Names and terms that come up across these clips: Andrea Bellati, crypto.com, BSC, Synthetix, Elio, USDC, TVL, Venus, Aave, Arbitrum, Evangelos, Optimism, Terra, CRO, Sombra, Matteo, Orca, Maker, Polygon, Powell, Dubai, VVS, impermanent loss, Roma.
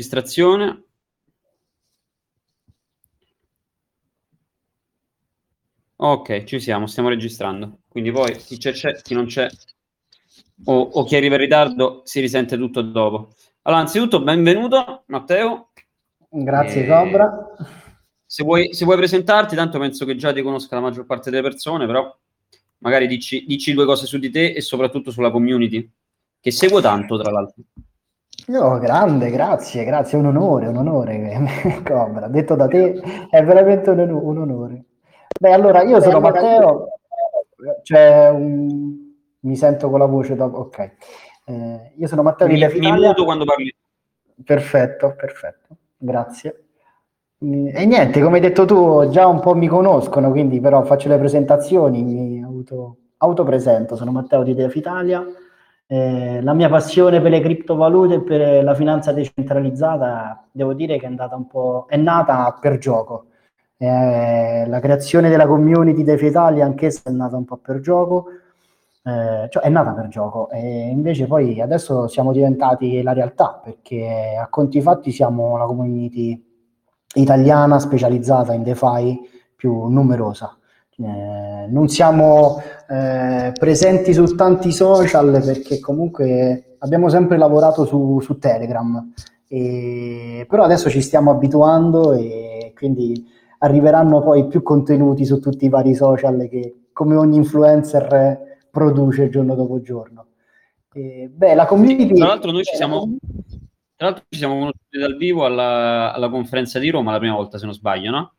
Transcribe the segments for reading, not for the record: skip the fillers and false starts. Registrazione. Ok, ci siamo, stiamo registrando. Quindi poi chi c'è, chi non c'è o chi arriva in ritardo si risente tutto dopo. Allora, anzitutto benvenuto Matteo. Grazie Sombra. Se vuoi presentarti, tanto penso che già ti conosca la maggior parte delle persone, però magari dici due cose su di te e soprattutto sulla community, che seguo tanto tra l'altro. No, grande, grazie, un onore, Cobra, detto da te, è veramente un onore. Beh, allora, io sono Matteo, mi sento con la voce dopo, ok. Io sono Matteo di DeFi Italia. Mi muto quando parli. Perfetto, grazie. E niente, come hai detto tu, già un po' mi conoscono, quindi però faccio le presentazioni, mi autopresento, sono Matteo di DeFi Italia. La mia passione per le criptovalute e per la finanza decentralizzata devo dire che è nata per gioco. La creazione della community DeFi Italia anch'essa è nata un po' per gioco, invece poi adesso siamo diventati la realtà, perché a conti fatti siamo la community italiana specializzata in DeFi più numerosa. Non siamo presenti su tanti social, perché comunque abbiamo sempre lavorato su Telegram, però adesso ci stiamo abituando e quindi arriveranno poi più contenuti su tutti i vari social che, come ogni influencer, produce giorno dopo giorno. La community... Tra l'altro noi ci siamo conosciuti dal vivo alla conferenza di Roma la prima volta, se non sbaglio, no?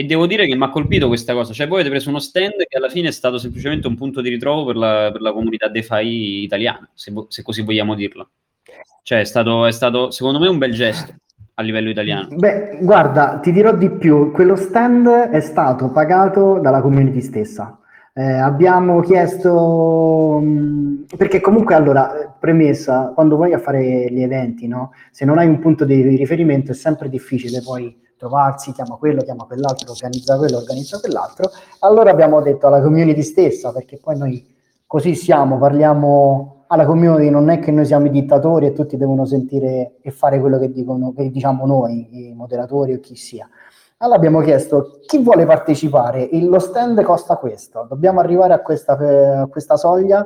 E devo dire che mi ha colpito questa cosa, cioè voi avete preso uno stand che alla fine è stato semplicemente un punto di ritrovo per la comunità DeFi italiana, se così vogliamo dirlo. Cioè è stato secondo me un bel gesto a livello italiano. Beh, guarda, ti dirò di più, quello stand è stato pagato dalla community stessa. Abbiamo chiesto, perché comunque, allora, premessa, quando vai a fare gli eventi, no? Se non hai un punto di riferimento è sempre difficile poi trovarsi, chiama quello, chiama quell'altro, organizza quello, organizza quell'altro. Allora abbiamo detto alla community stessa, perché poi noi così siamo, parliamo alla community, non è che noi siamo i dittatori e tutti devono sentire e fare quello che diciamo noi, i moderatori o chi sia. Allora abbiamo chiesto chi vuole partecipare, lo stand costa questo, dobbiamo arrivare a questa soglia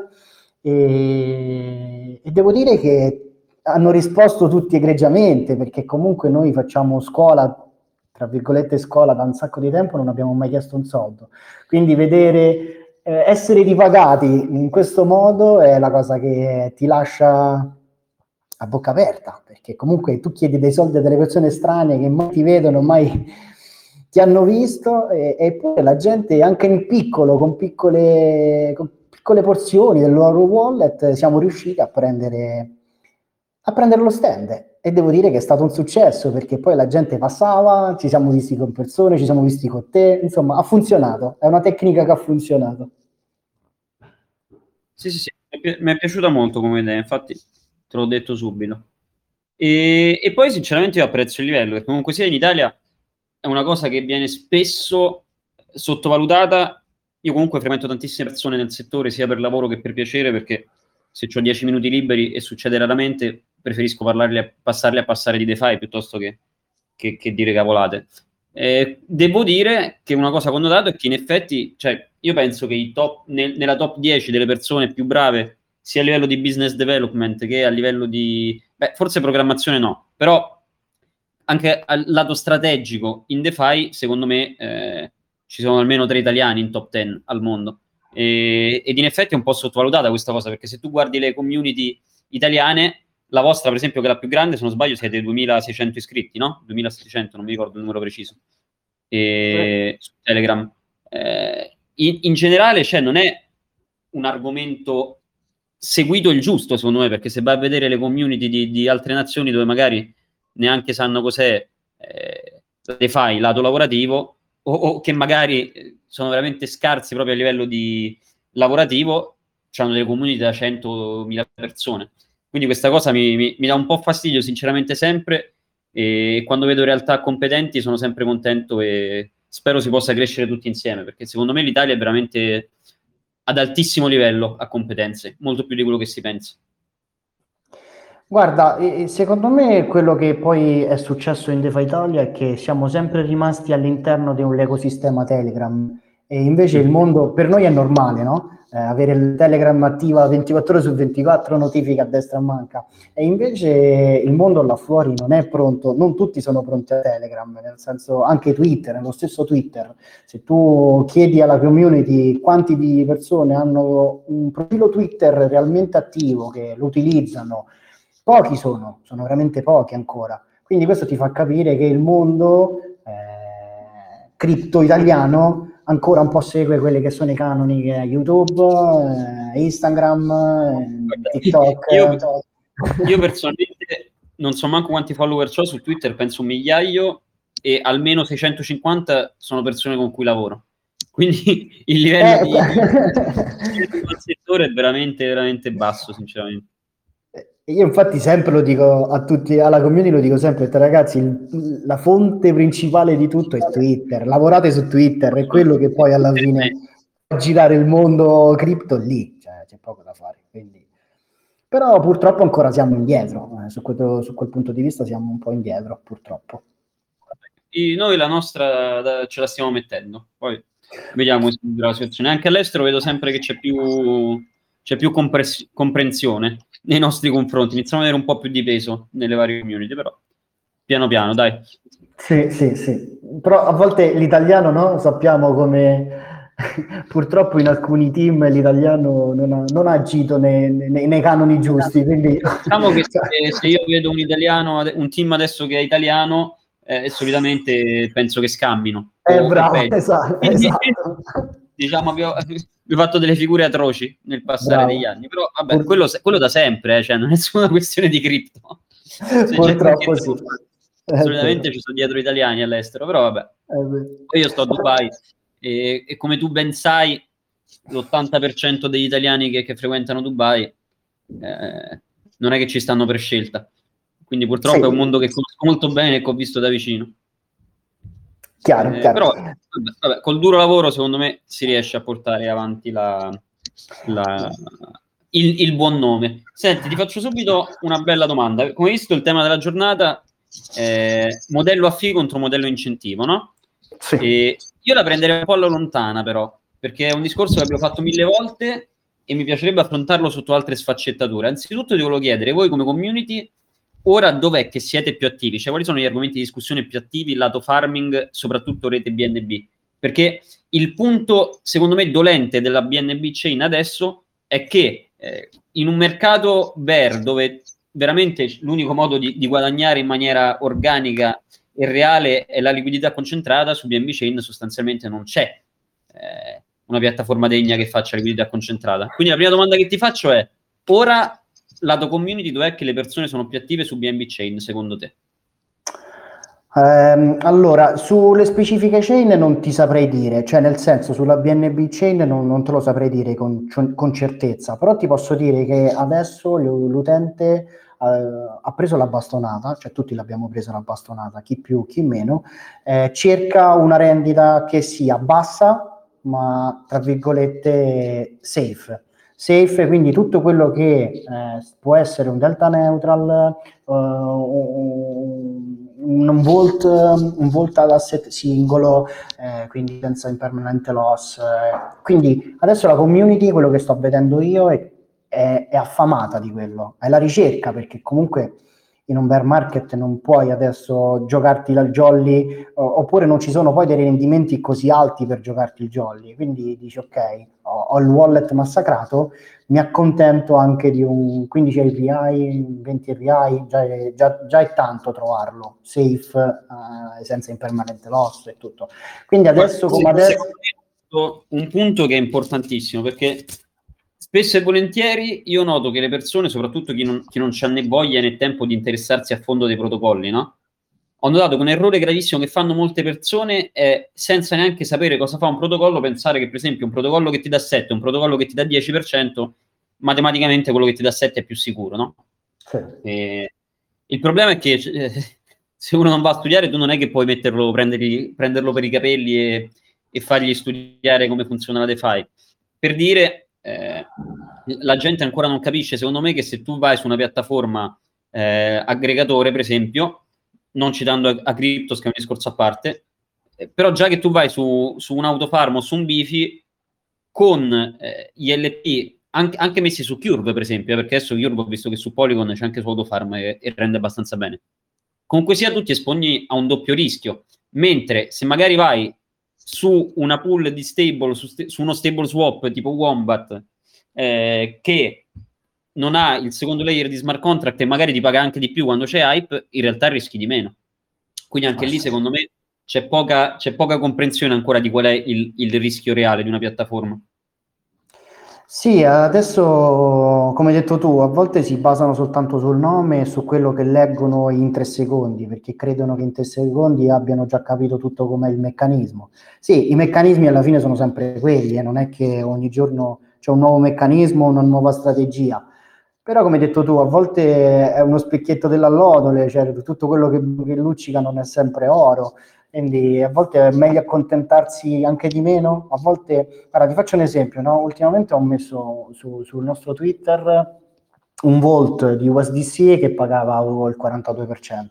e devo dire che hanno risposto tutti egregiamente, perché comunque noi facciamo scuola, tra virgolette scuola, da un sacco di tempo non abbiamo mai chiesto un soldo, quindi vedere essere ripagati in questo modo è la cosa che ti lascia a bocca aperta, perché comunque tu chiedi dei soldi a delle persone strane che mai ti vedono, mai ti hanno visto, e poi la gente anche in piccolo, con piccole porzioni del loro wallet siamo riusciti a prendere lo stand. E devo dire che è stato un successo, perché poi la gente passava, ci siamo visti con persone, ci siamo visti con te, insomma ha funzionato, è una tecnica che ha funzionato. Sì, mi è piaciuta molto come idea, infatti te l'ho detto subito. E poi sinceramente io apprezzo il livello, perché comunque sia in Italia è una cosa che viene spesso sottovalutata. Io comunque frequento tantissime persone nel settore, sia per lavoro che per piacere, perché se ho 10 minuti liberi, e succede raramente, preferisco passare di DeFi piuttosto che dire cavolate. Devo dire che una cosa che ho notato è che in effetti, cioè, io penso che nella top 10 delle persone più brave, sia a livello di business development che a livello di... forse programmazione no, però anche al lato strategico in DeFi, secondo me, ci sono almeno 3 italiani in top 10 al mondo. Ed in effetti è un po' sottovalutata questa cosa, perché se tu guardi le community italiane, la vostra per esempio, che è la più grande, se non sbaglio siete 2600 iscritti, no? 2700, non mi ricordo il numero preciso, su Telegram. In generale, cioè, non è un argomento seguito il giusto, secondo me, perché se vai a vedere le community di altre nazioni dove magari neanche sanno cos'è DeFi, lato lavorativo, o che magari sono veramente scarsi proprio a livello di lavorativo, hanno delle community da 100.000 persone. Quindi questa cosa mi dà un po' fastidio sinceramente sempre, e quando vedo realtà competenti sono sempre contento e spero si possa crescere tutti insieme, perché secondo me l'Italia è veramente ad altissimo livello a competenze, molto più di quello che si pensa. Guarda, secondo me quello che poi è successo in DeFi Italia è che siamo sempre rimasti all'interno di un ecosistema Telegram e invece il mondo per noi è normale, no? Avere il Telegram attiva 24 ore su 24, notifiche a destra e a manca, e invece il mondo là fuori non è pronto, non tutti sono pronti a Telegram, nel senso anche Twitter, nello stesso Twitter, se tu chiedi alla community quanti di persone hanno un profilo Twitter realmente attivo, che lo utilizzano, pochi sono veramente pochi ancora, quindi questo ti fa capire che il mondo cripto italiano ancora un po' segue quelli che sono i canoni che è YouTube, Instagram, TikTok. Io personalmente non so manco quanti follower ho su Twitter, penso 1,000,000, e almeno 650 sono persone con cui lavoro. Quindi il livello di settore è veramente basso, sinceramente. Io infatti sempre lo dico a tutti, alla community lo dico sempre, ragazzi, la fonte principale di tutto è Twitter, lavorate su Twitter, è quello che poi alla fine fa girare il mondo cripto lì, cioè c'è poco da fare, quindi. Però purtroppo ancora siamo indietro, su quel punto di vista siamo un po' indietro purtroppo. E noi la nostra ce la stiamo mettendo, poi vediamo la situazione, anche all'estero vedo sempre che c'è più comprensione nei nostri confronti, iniziamo ad avere un po' più di peso nelle varie community, però piano piano, dai. Sì, però a volte l'italiano, no? Sappiamo come purtroppo in alcuni team l'italiano non ha agito nei canoni giusti, quindi... Diciamo che se io vedo un italiano, un team adesso che è italiano, solitamente penso che scammino. Bravo, esatto. Diciamo abbiamo fatto delle figure atroci nel passare degli anni, però vabbè, quello da sempre, cioè non è solo una questione di cripto. Purtroppo sì. Solitamente ci sono dietro italiani all'estero, però vabbè. Io sto a Dubai e come tu ben sai, l'80% degli italiani che frequentano Dubai non è che ci stanno per scelta. Quindi purtroppo sì. È un mondo che conosco molto bene e che ho visto da vicino. Chiaro. Però vabbè, col duro lavoro secondo me si riesce a portare avanti il buon nome. Senti, ti faccio subito una bella domanda. Come hai visto il tema della giornata, modello affidi contro modello incentivo, no? Sì. Io la prenderei un po' alla lontana però, perché è un discorso che abbiamo fatto 1,000 volte e mi piacerebbe affrontarlo sotto altre sfaccettature. Anzitutto ti volevo chiedere, voi come community ora dov'è che siete più attivi? Cioè, quali sono gli argomenti di discussione più attivi, lato farming, soprattutto rete BNB? Perché il punto, secondo me, dolente della BNB Chain adesso è che in un mercato bear, dove veramente l'unico modo di guadagnare in maniera organica e reale è la liquidità concentrata, su BNB Chain sostanzialmente non c'è una piattaforma degna che faccia liquidità concentrata. Quindi la prima domanda che ti faccio è, ora... lato community, dov'è che le persone sono più attive su BNB Chain, secondo te? Allora, sulle specifiche chain non ti saprei dire, cioè nel senso sulla BNB Chain non te lo saprei dire con certezza, però ti posso dire che adesso l'utente ha preso la bastonata, cioè tutti l'abbiamo presa la bastonata, chi più, chi meno, cerca una rendita che sia bassa, ma tra virgolette safe, quindi tutto quello che può essere un delta neutral, un volt ad asset singolo, quindi senza impermanent loss. Quindi adesso la community, quello che sto vedendo io, è affamata di quello, è la ricerca, perché comunque in un bear market non puoi adesso giocarti dal jolly, oppure non ci sono poi dei rendimenti così alti per giocarti il jolly, quindi dici ok, ho il wallet massacrato, mi accontento anche di un 15 API, 20 API, già è tanto trovarlo, safe, senza impermanente loss e tutto. Quindi adesso come adesso... Un punto che è importantissimo, perché... spesso e volentieri io noto che le persone, soprattutto chi non c'ha né voglia né tempo di interessarsi a fondo dei protocolli, no? Ho notato che un errore gravissimo che fanno molte persone è, senza neanche sapere cosa fa un protocollo, pensare che per esempio un protocollo che ti dà 7, un protocollo che ti dà 10%, matematicamente quello che ti dà 7 è più sicuro, no? Sì. Il problema è che se uno non va a studiare, tu non è che puoi prenderlo per i capelli e fargli studiare come funziona la DeFi. Per dire... la gente ancora non capisce, secondo me, che se tu vai su una piattaforma aggregatore, per esempio, non citando Acryptos, che è un discorso a parte, però già che tu vai su un autofarm o su un bifi con gli LP anche messi su Curve, per esempio, perché adesso Curve ho visto che su Polygon c'è anche su autofarm e rende abbastanza bene. Comunque sia, tu ti esponi a un doppio rischio, mentre se magari vai su una pool di stable, su uno stable swap tipo Wombat, che non ha il secondo layer di smart contract e magari ti paga anche di più quando c'è hype, in realtà rischi di meno. Quindi anche lì, secondo me, c'è poca comprensione ancora di qual è il rischio reale di una piattaforma. Sì, adesso, come hai detto tu, a volte si basano soltanto sul nome e su quello che leggono in 3 secondi, perché credono che in 3 secondi abbiano già capito tutto com'è il meccanismo. Sì, i meccanismi alla fine sono sempre quelli, non è che ogni giorno c'è un nuovo meccanismo, una nuova strategia. Però, come hai detto tu, a volte è uno specchietto dell'allodole, cioè tutto quello che luccica non è sempre oro. Quindi a volte è meglio accontentarsi anche di meno. A volte, guarda, ti faccio un esempio, no? Ultimamente ho messo sul nostro Twitter un volt di USDC che pagava il 42%.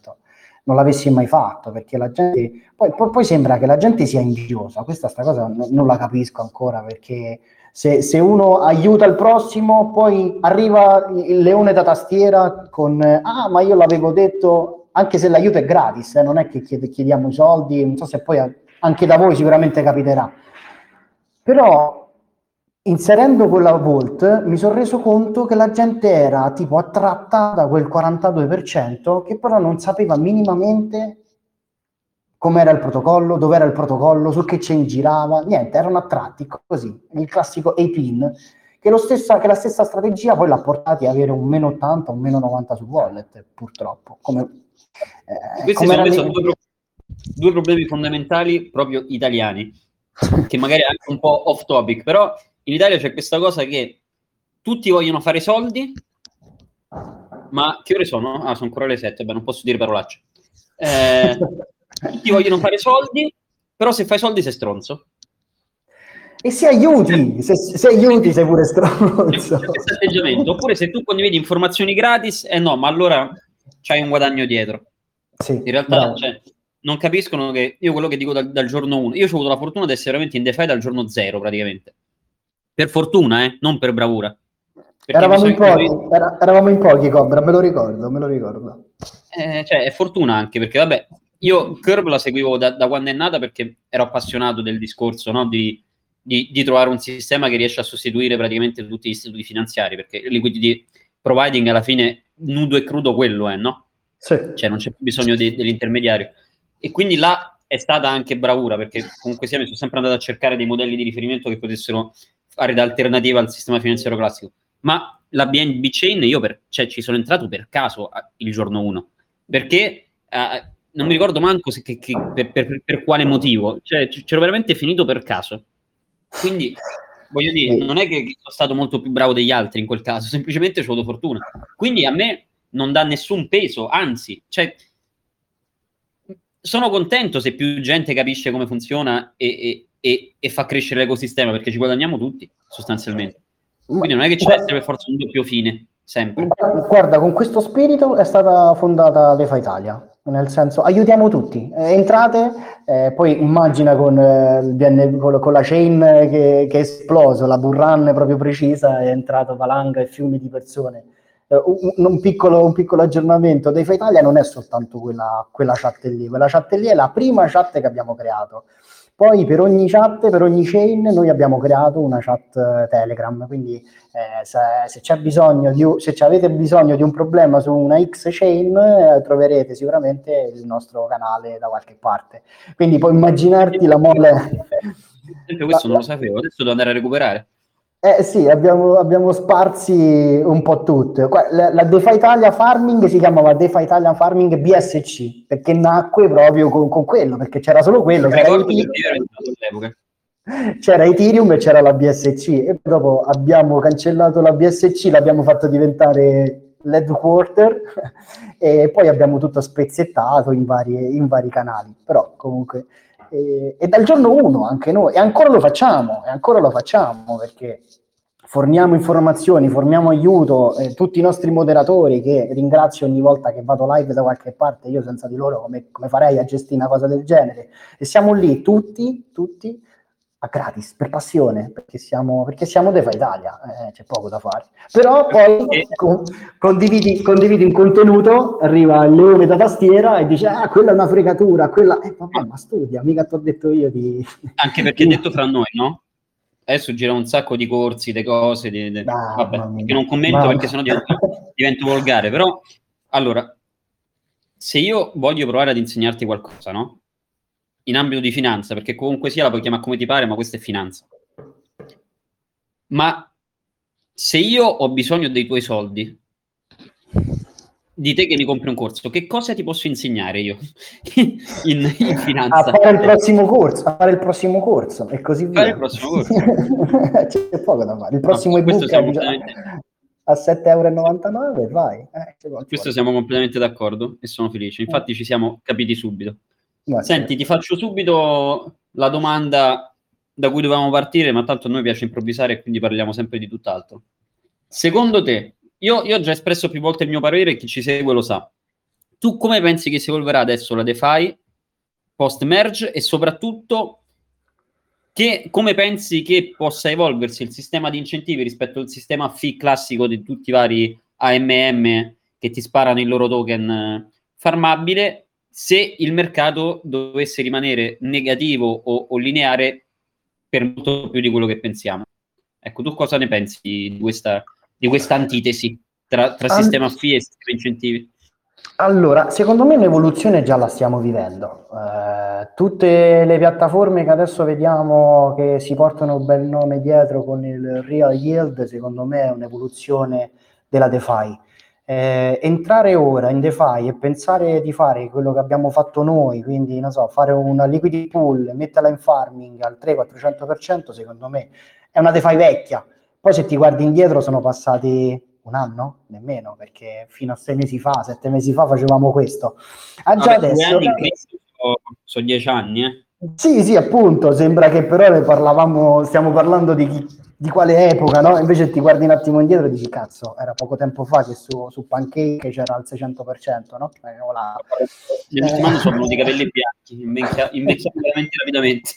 Non l'avessi mai fatto, perché la gente... Poi sembra che la gente sia invidiosa. Questa cosa non la capisco ancora, perché se uno aiuta il prossimo, poi arriva il leone da tastiera con ma io l'avevo detto... Anche se l'aiuto è gratis, non è che chiediamo i soldi, non so se poi anche da voi sicuramente capiterà. Però, inserendo quella Volt, mi sono reso conto che la gente era tipo attratta da quel 42%, che però non sapeva minimamente com'era il protocollo, dov'era il protocollo, su che chain girava, niente, erano attratti così, il classico APIN, che la stessa strategia poi l'ha portati ad avere un meno 80, un meno 90 su wallet, purtroppo. Questi sono due problemi fondamentali proprio italiani, che magari è anche un po' off topic, però in Italia c'è questa cosa che tutti vogliono fare soldi, ma che ore sono? Sono ancora le 7, non posso dire parolacce. Tutti vogliono fare soldi, però se fai soldi sei stronzo. E se aiuti, se aiuti sei pure stronzo. Oppure se tu condividi informazioni gratis, no, ma allora... c'hai un guadagno dietro. Sì, in realtà non capiscono che io quello che dico dal giorno 1, io ho avuto la fortuna di essere veramente in DeFi dal giorno 0 praticamente, per fortuna, non per bravura. Eravamo in pochi, Cobra, me lo ricordo. È fortuna anche, perché vabbè, io Curve la seguivo da quando è nata, perché ero appassionato del discorso, no, di trovare un sistema che riesce a sostituire praticamente tutti gli istituti finanziari, perché il liquidity providing alla fine nudo e crudo quello è, no? Sì. Cioè non c'è più bisogno dell'intermediario. E quindi là è stata anche bravura, perché comunque sia mi sono sempre andato a cercare dei modelli di riferimento che potessero fare da alternativa al sistema finanziario classico. Ma la BNB Chain io ci sono entrato per caso il giorno 1, perché non mi ricordo manco per quale motivo, cioè c'ero veramente finito per caso. Quindi... voglio dire, non è che sono stato molto più bravo degli altri in quel caso, semplicemente ci ho avuto fortuna. Quindi a me non dà nessun peso, anzi, cioè, sono contento se più gente capisce come funziona e fa crescere l'ecosistema, perché ci guadagniamo tutti, sostanzialmente. Quindi non è che ci deve essere per forza un doppio fine, sempre. Guarda, con questo spirito è stata fondata DeFi Italia. Nel senso, aiutiamo tutti, entrate, poi immagina con la chain che è esploso, la burrane proprio precisa, è entrato valanga e fiumi di persone. Un piccolo aggiornamento, DeFi Italia non è soltanto quella chat lì, quella chat lì è la prima chat che abbiamo creato. Poi per ogni chat, per ogni chain, noi abbiamo creato una chat Telegram, quindi se avete bisogno di un problema su una X chain, troverete sicuramente il nostro canale da qualche parte. Quindi puoi immaginarti la mole... Questo non lo sapevo, adesso devo andare a recuperare. Sì, abbiamo sparsi un po' tutto. La DeFi Italia Farming si chiamava DeFi Italia Farming BSC, perché nacque proprio con quello, perché c'era solo quello. C'era Ethereum e c'era la BSC, e dopo abbiamo cancellato la BSC, l'abbiamo fatto diventare l'headquarter, e poi abbiamo tutto spezzettato in vari canali, però comunque... E dal giorno 1 anche noi, e ancora lo facciamo, perché forniamo informazioni, forniamo aiuto, tutti i nostri moderatori che ringrazio ogni volta che vado live da qualche parte, io senza di loro come farei a gestire una cosa del genere? E siamo lì tutti a gratis, per passione, perché siamo DeFi Italia, c'è poco da fare. Però poi condividi un contenuto, arriva il leone da tastiera e dice quella è una fregatura, quella... vabbè, ma studia, mica ti ho detto io di... Anche perché detto fra noi, no? Adesso gira un sacco di corsi, di cose, vabbè, che non commento perché sennò divento volgare, però, allora, se io voglio provare ad insegnarti qualcosa, no? In ambito di finanza, perché comunque sia la puoi chiamare come ti pare, ma questa è finanza. Ma se io ho bisogno dei tuoi soldi, di te che mi compri un corso, che cosa ti posso insegnare io in finanza? A fare il prossimo corso e così via. Fare il prossimo corso. C'è poco da fare. Il prossimo ebook è completamente... a 7,99 €, vai. Questo siamo completamente d'accordo e sono felice. Infatti ci siamo capiti subito. Senti, ti faccio subito la domanda da cui dovevamo partire, ma tanto a noi piace improvvisare e quindi parliamo sempre di tutt'altro. Secondo te, io ho già espresso più volte il mio parere e chi ci segue lo sa, tu come pensi che si evolverà adesso la DeFi post-merge e soprattutto come pensi che possa evolversi il sistema di incentivi rispetto al sistema fee classico di tutti i vari AMM che ti sparano il loro token farmabile, se il mercato dovesse rimanere negativo o lineare per molto più di quello che pensiamo? Ecco, tu cosa ne pensi di questa antitesi tra sistema FI e sistema incentivi? Allora, secondo me un'evoluzione già la stiamo vivendo. Tutte le piattaforme che adesso vediamo che si portano un bel nome dietro con il real yield, secondo me è un'evoluzione della DeFi. Entrare ora in DeFi e pensare di fare quello che abbiamo fatto noi, quindi non so, fare una liquidity pool, metterla in farming al 3-400%, secondo me è una DeFi vecchia. Poi se ti guardi indietro sono passati un anno? Nemmeno, perché fino a 7 mesi fa facevamo questo. Adesso... sono 10 anni, eh? Sì, appunto, sembra che però stiamo parlando di quale epoca, no? Invece ti guardi un attimo indietro e dici, cazzo, era poco tempo fa che su Pancake c'era al 600%, no? Le sono venuti i capelli bianchi, invecchiamo veramente rapidamente.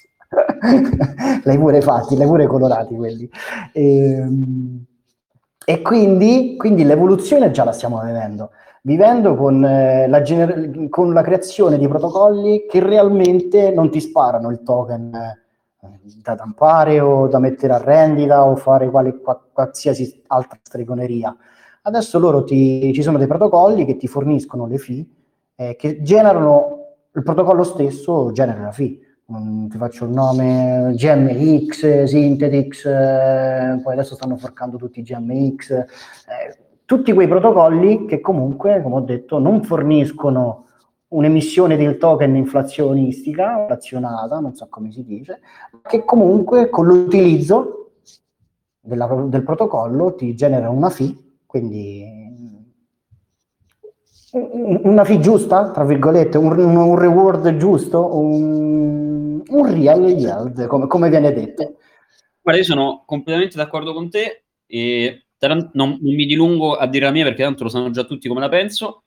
L'hai pure fatti, l'hai pure colorati quelli. E quindi l'evoluzione già la stiamo vivendo con la creazione di protocolli che realmente non ti sparano il token da tampare o da mettere a rendita o fare qualsiasi altra stregoneria. Adesso ci sono dei protocolli che ti forniscono le fee, che generano, il protocollo stesso genera la fee. Ti faccio il nome, GMX, Synthetix, poi adesso stanno forcando tutti i GMX, tutti quei protocolli che comunque, come ho detto, non forniscono un'emissione del token inflazionistica, inflazionata, non so come si dice, che comunque con l'utilizzo del protocollo ti genera una fee, quindi una fee giusta, tra virgolette, un reward giusto, un real yield, come viene detto. Guarda, io sono completamente d'accordo con te, e non mi dilungo a dire la mia perché tanto lo sanno già tutti come la penso.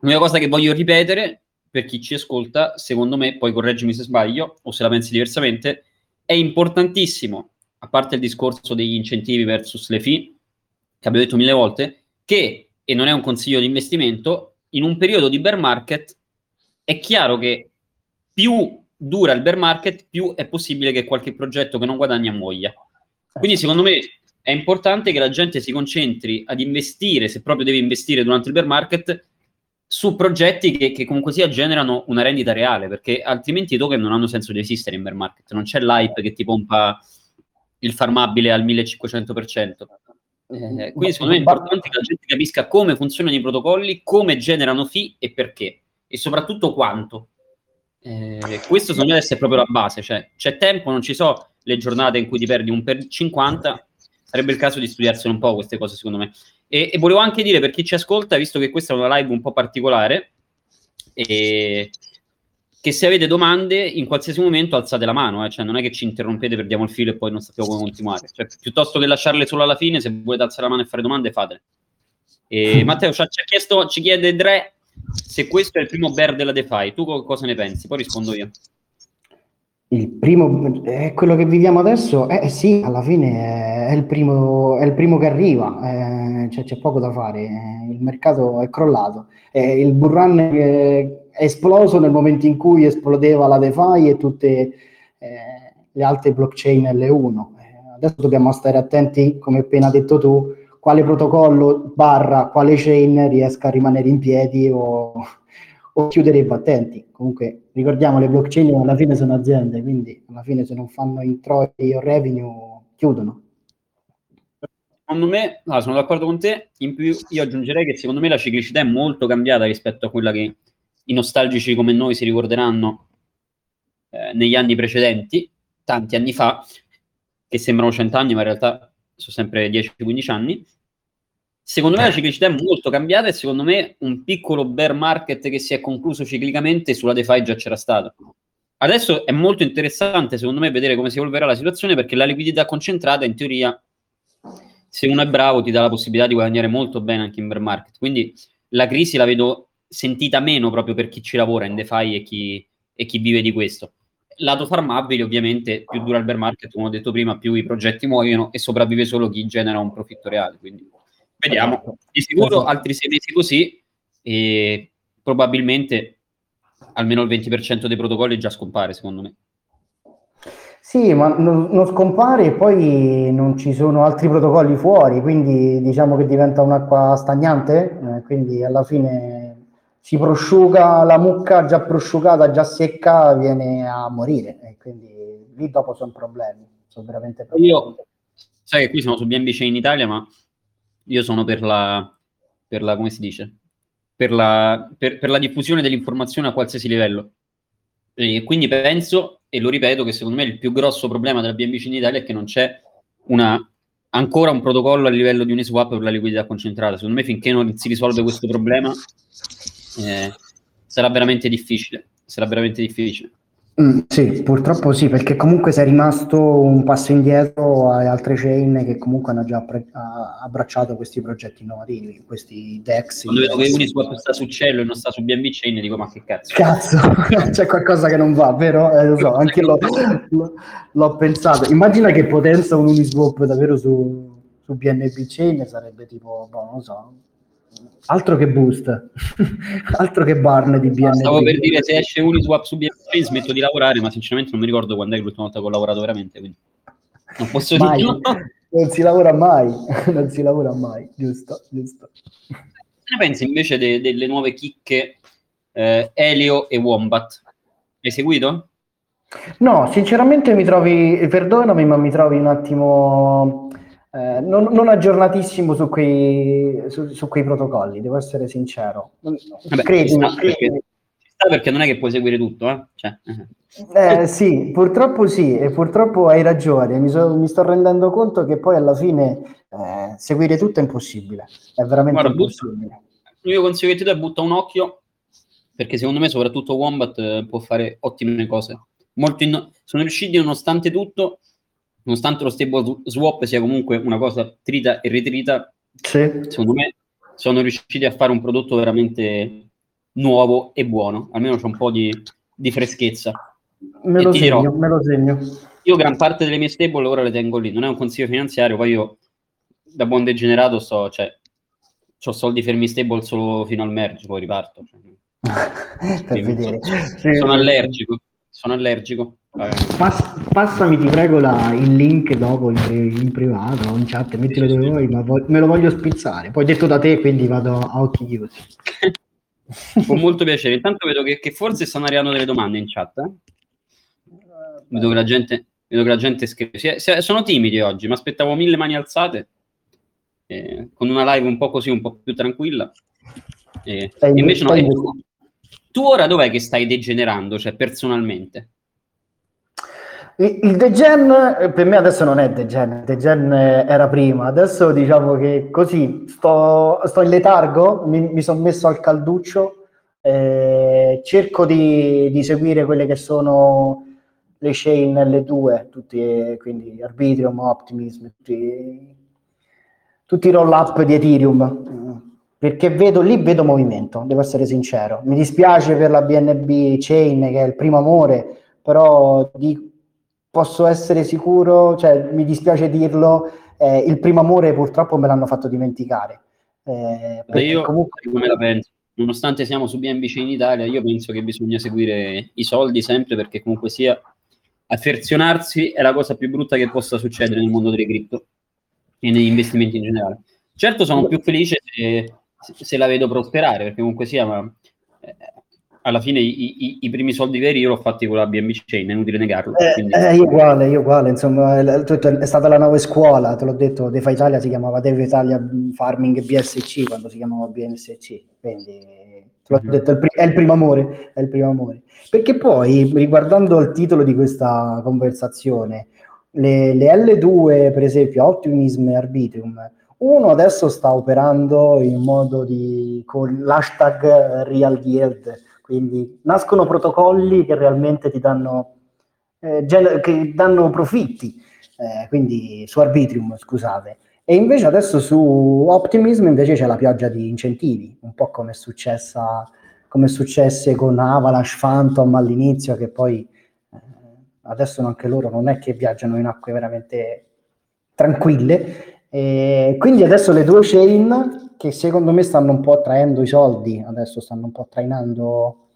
L'unica cosa che voglio ripetere, per chi ci ascolta, secondo me, poi correggimi se sbaglio o se la pensi diversamente, è importantissimo, a parte il discorso degli incentivi versus le fee, che abbiamo detto 1000 volte, che, e non è un consiglio di investimento, in un periodo di bear market è chiaro che più dura il bear market, più è possibile che qualche progetto che non guadagna muoia. Quindi secondo me è importante che la gente si concentri ad investire, se proprio deve investire durante il bear market, su progetti che comunque sia generano una rendita reale, perché altrimenti i token non hanno senso di esistere in bear market, non c'è l'hype che ti pompa il farmabile al 1500%. Quindi secondo me è importante che la gente capisca come funzionano i protocolli, come generano fee e perché, e soprattutto quanto. Questo secondo me adesso è proprio la base, cioè c'è tempo, non ci so le giornate in cui ti perdi un per 50, sarebbe il caso di studiarsene un po' queste cose secondo me. E volevo anche dire per chi ci ascolta, visto che questa è una live un po' particolare, che se avete domande in qualsiasi momento alzate la mano, cioè non è che ci interrompete, perdiamo il filo e poi non sappiamo come continuare, cioè, piuttosto che lasciarle solo alla fine, se volete alzare la mano e fare domande fatele. E Matteo ci chiede Dre se questo è il primo bear della DeFi, tu cosa ne pensi? Poi rispondo io. Il primo è quello che viviamo adesso, sì, alla fine è il primo che arriva, cioè c'è poco da fare, il mercato è crollato, il bull run è esploso nel momento in cui esplodeva la DeFi e tutte le altre blockchain L1. Adesso dobbiamo stare attenti, come appena detto tu, quale protocollo barra quale chain riesca a rimanere in piedi o chiudere i battenti. Comunque ricordiamo, le blockchain alla fine sono aziende, quindi alla fine se non fanno introiti o revenue chiudono. Secondo me, sono d'accordo con te, in più io aggiungerei che secondo me la ciclicità è molto cambiata rispetto a quella che i nostalgici come noi si ricorderanno negli anni precedenti, tanti anni fa, che sembrano 100 anni ma in realtà sono sempre 10-15 anni. Secondo me la ciclicità è molto cambiata e secondo me un piccolo bear market che si è concluso ciclicamente sulla DeFi già c'era stato. Adesso è molto interessante secondo me vedere come si evolverà la situazione, perché la liquidità concentrata in teoria, se uno è bravo, ti dà la possibilità di guadagnare molto bene anche in bear market. Quindi la crisi la vedo sentita meno proprio per chi ci lavora in DeFi e chi vive di questo. Lato farmabile ovviamente, più dura il bear market, come ho detto prima, più i progetti muoiono e sopravvive solo chi genera un profitto reale, quindi... Vediamo, di sicuro altri 6 mesi così e probabilmente almeno il 20% dei protocolli già scompare, secondo me. Sì, ma non scompare e poi non ci sono altri protocolli fuori, quindi diciamo che diventa un'acqua stagnante, quindi alla fine si prosciuga la mucca già prosciugata, già secca, viene a morire e quindi lì dopo sono veramente problemi. Io, sai che qui siamo su BNB Chain in Italia, ma io sono per la come si dice? Per la diffusione dell'informazione a qualsiasi livello. E quindi penso, e lo ripeto, che secondo me il più grosso problema della BNB in Italia è che non c'è ancora un protocollo a livello di Uniswap per la liquidità concentrata. Secondo me finché non si risolve questo problema sarà veramente difficile. Sì, purtroppo sì, perché comunque sei rimasto un passo indietro alle altre chain che comunque hanno già abbracciato questi progetti innovativi, questi DEX. Quando vedo che Uniswap sta su Cielo e non sta su BNB Chain, dico ma che cazzo, c'è qualcosa che non va, vero? Lo so, anche l'ho pensato. Immagina che potenza un Uniswap davvero su BNB Chain sarebbe tipo, non lo so, altro che boost, altro che barn di BNB. Stavo per dire, se esce Uniswap su BNB smetto di lavorare, ma sinceramente non mi ricordo quando è l'ultima volta che ho lavorato veramente, quindi non posso dire. Non si lavora mai, giusto. Che ne pensi invece delle nuove chicche Elio e Wombat? Hai seguito? No, sinceramente mi trovi un attimo... non aggiornatissimo su quei protocolli, devo essere sincero. Ci sta perché non è che puoi seguire tutto, Cioè. Sì, purtroppo sì, e purtroppo hai ragione. Mi sto rendendo conto che poi alla fine seguire tutto è impossibile. È veramente impossibile. Io consiglio che ti butta un occhio, perché secondo me soprattutto Wombat può fare ottime cose. Sono riusciti nonostante tutto. Nonostante lo stable swap sia comunque una cosa trita e ritrita, sì. Secondo me sono riusciti a fare un prodotto veramente nuovo e buono. Almeno c'è un po' di freschezza. Me lo segno. Io gran parte delle mie stable ora le tengo lì. Non è un consiglio finanziario, poi io da buon degenerato c'ho soldi fermi stable solo fino al merge, poi riparto. Per vedere. Sono allergico. Passami ti prego il link dopo in privato o in chat, mettilo dove vuoi, ma me lo voglio spizzare. Poi detto da te, quindi vado a occhi chiusi. Con molto piacere. Intanto vedo che forse stanno arrivando delle domande in chat. Vedo che la gente scrive. Sono timidi oggi, mi aspettavo 1000 mani alzate con una live un po' così, un po' più tranquilla. Invece no. Tu ora dov'è che stai degenerando, cioè personalmente? Il degen per me adesso non è degen era prima, adesso diciamo che così sto in letargo, mi sono messo al calduccio Cerco di seguire quelle che sono le chain, le due, tutti, quindi Arbitrum, Optimism, tutti i roll-up di Ethereum, perché vedo movimento, devo essere sincero. Mi dispiace per la BNB Chain, che è il primo amore, però posso essere sicuro, cioè mi dispiace dirlo, il primo amore purtroppo me l'hanno fatto dimenticare. Io comunque come la penso, nonostante siamo su BNB Chain in Italia, io penso che bisogna seguire i soldi sempre, perché comunque sia affezionarsi è la cosa più brutta che possa succedere nel mondo delle cripto e negli investimenti in generale. Certo sono più felice se la vedo prosperare, perché comunque sia, ma alla fine i primi soldi veri io l'ho fatti con la BNB Chain, è inutile negarlo. Io uguale, insomma, è stata la nuova scuola, te l'ho detto, DeFi Italia si chiamava DeFi Italia Farming BSC quando si chiamava BNSC, quindi te l'ho detto, è il primo amore. Perché poi, riguardando il titolo di questa conversazione, le L2, per esempio, Optimism e Arbitrum, uno adesso sta operando in modo con l'hashtag Real Yield, quindi nascono protocolli che realmente ti danno, che danno profitti, quindi su Arbitrum, scusate. E invece adesso su Optimism invece c'è la pioggia di incentivi, un po' come è successo con Avalanche, Phantom all'inizio, che poi adesso anche loro non è che viaggiano in acque veramente tranquille. E quindi adesso le due chain, che secondo me stanno un po' traendo i soldi, adesso stanno un po' trainando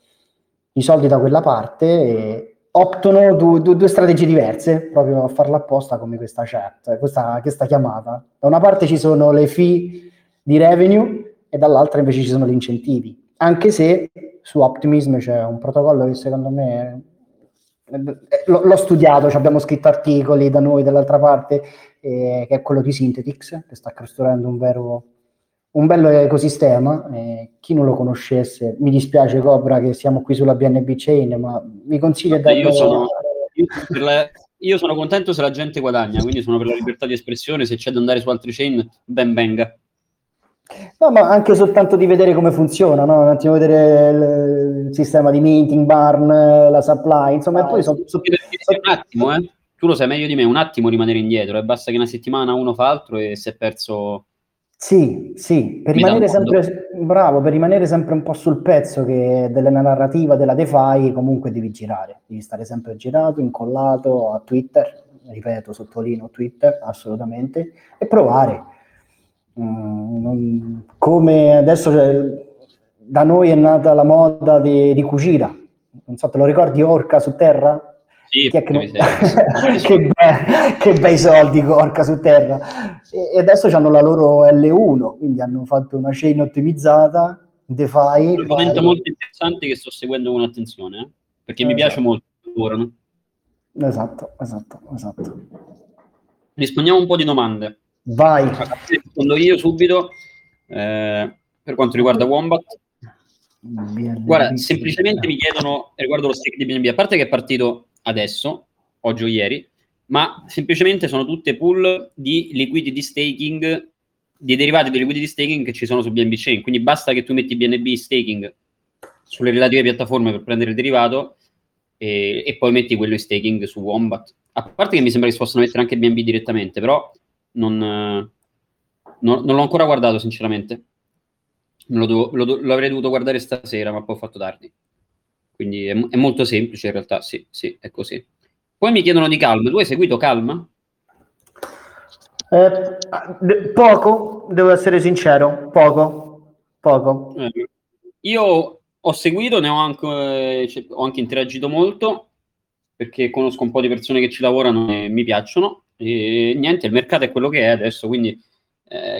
i soldi da quella parte, e optano due strategie diverse, proprio a farla apposta, come questa chat, questa chiamata. Da una parte ci sono le fee di revenue e dall'altra invece ci sono gli incentivi, anche se su Optimism c'è un protocollo che secondo me l'ho studiato, cioè abbiamo scritto articoli da noi dall'altra parte, che è quello di Synthetix, che sta costruendo un bello ecosistema. Chi non lo conoscesse, mi dispiace Cobra che siamo qui sulla BNB Chain, ma vi consiglio io sono contento se la gente guadagna, quindi sono per la libertà di espressione, se c'è da andare su altri chain ben venga. No, ma anche soltanto di vedere come funziona, no? Un attimo vedere il sistema di minting, barn, la supply, insomma, e poi un attimo, tu lo sai meglio di me, un attimo rimanere indietro, e basta che una settimana uno fa altro e si è perso. Sì, per rimanere sempre bravo, per rimanere sempre un po' sul pezzo che della narrativa della DeFi, comunque devi girare, devi stare sempre girato, incollato a Twitter, ripeto, sottolineo Twitter, assolutamente, e provare. Come adesso da noi è nata la moda di Cucira, non so, te lo ricordi Orca su Terra? Sì, che bei soldi Orca su Terra, e adesso hanno la loro L1, quindi hanno fatto una chain ottimizzata DeFi. Un argomento molto interessante che sto seguendo con attenzione, perché mi piace molto, no? Esatto. Rispondiamo un po' di domande. Vai. Rispondo io subito, per quanto riguarda Wombat. BNB. Guarda, semplicemente mi chiedono riguardo lo stake di BNB, a parte che è partito adesso, oggi o ieri, ma semplicemente sono tutte pool di liquidity staking, di derivati di liquidity staking che ci sono su BNB Chain, quindi basta che tu metti BNB staking sulle relative piattaforme per prendere il derivato e poi metti quello in staking su Wombat. A parte che mi sembra che si possano mettere anche BNB direttamente, però non l'ho ancora guardato sinceramente, lo avrei dovuto guardare stasera, ma poi ho fatto tardi. Quindi è molto semplice in realtà, sì, è così. Poi mi chiedono di Calma, tu hai seguito Calma? Poco, devo essere sincero, poco. Io ho seguito, ho anche interagito molto, perché conosco un po' di persone che ci lavorano e mi piacciono, e niente, il mercato è quello che è adesso, quindi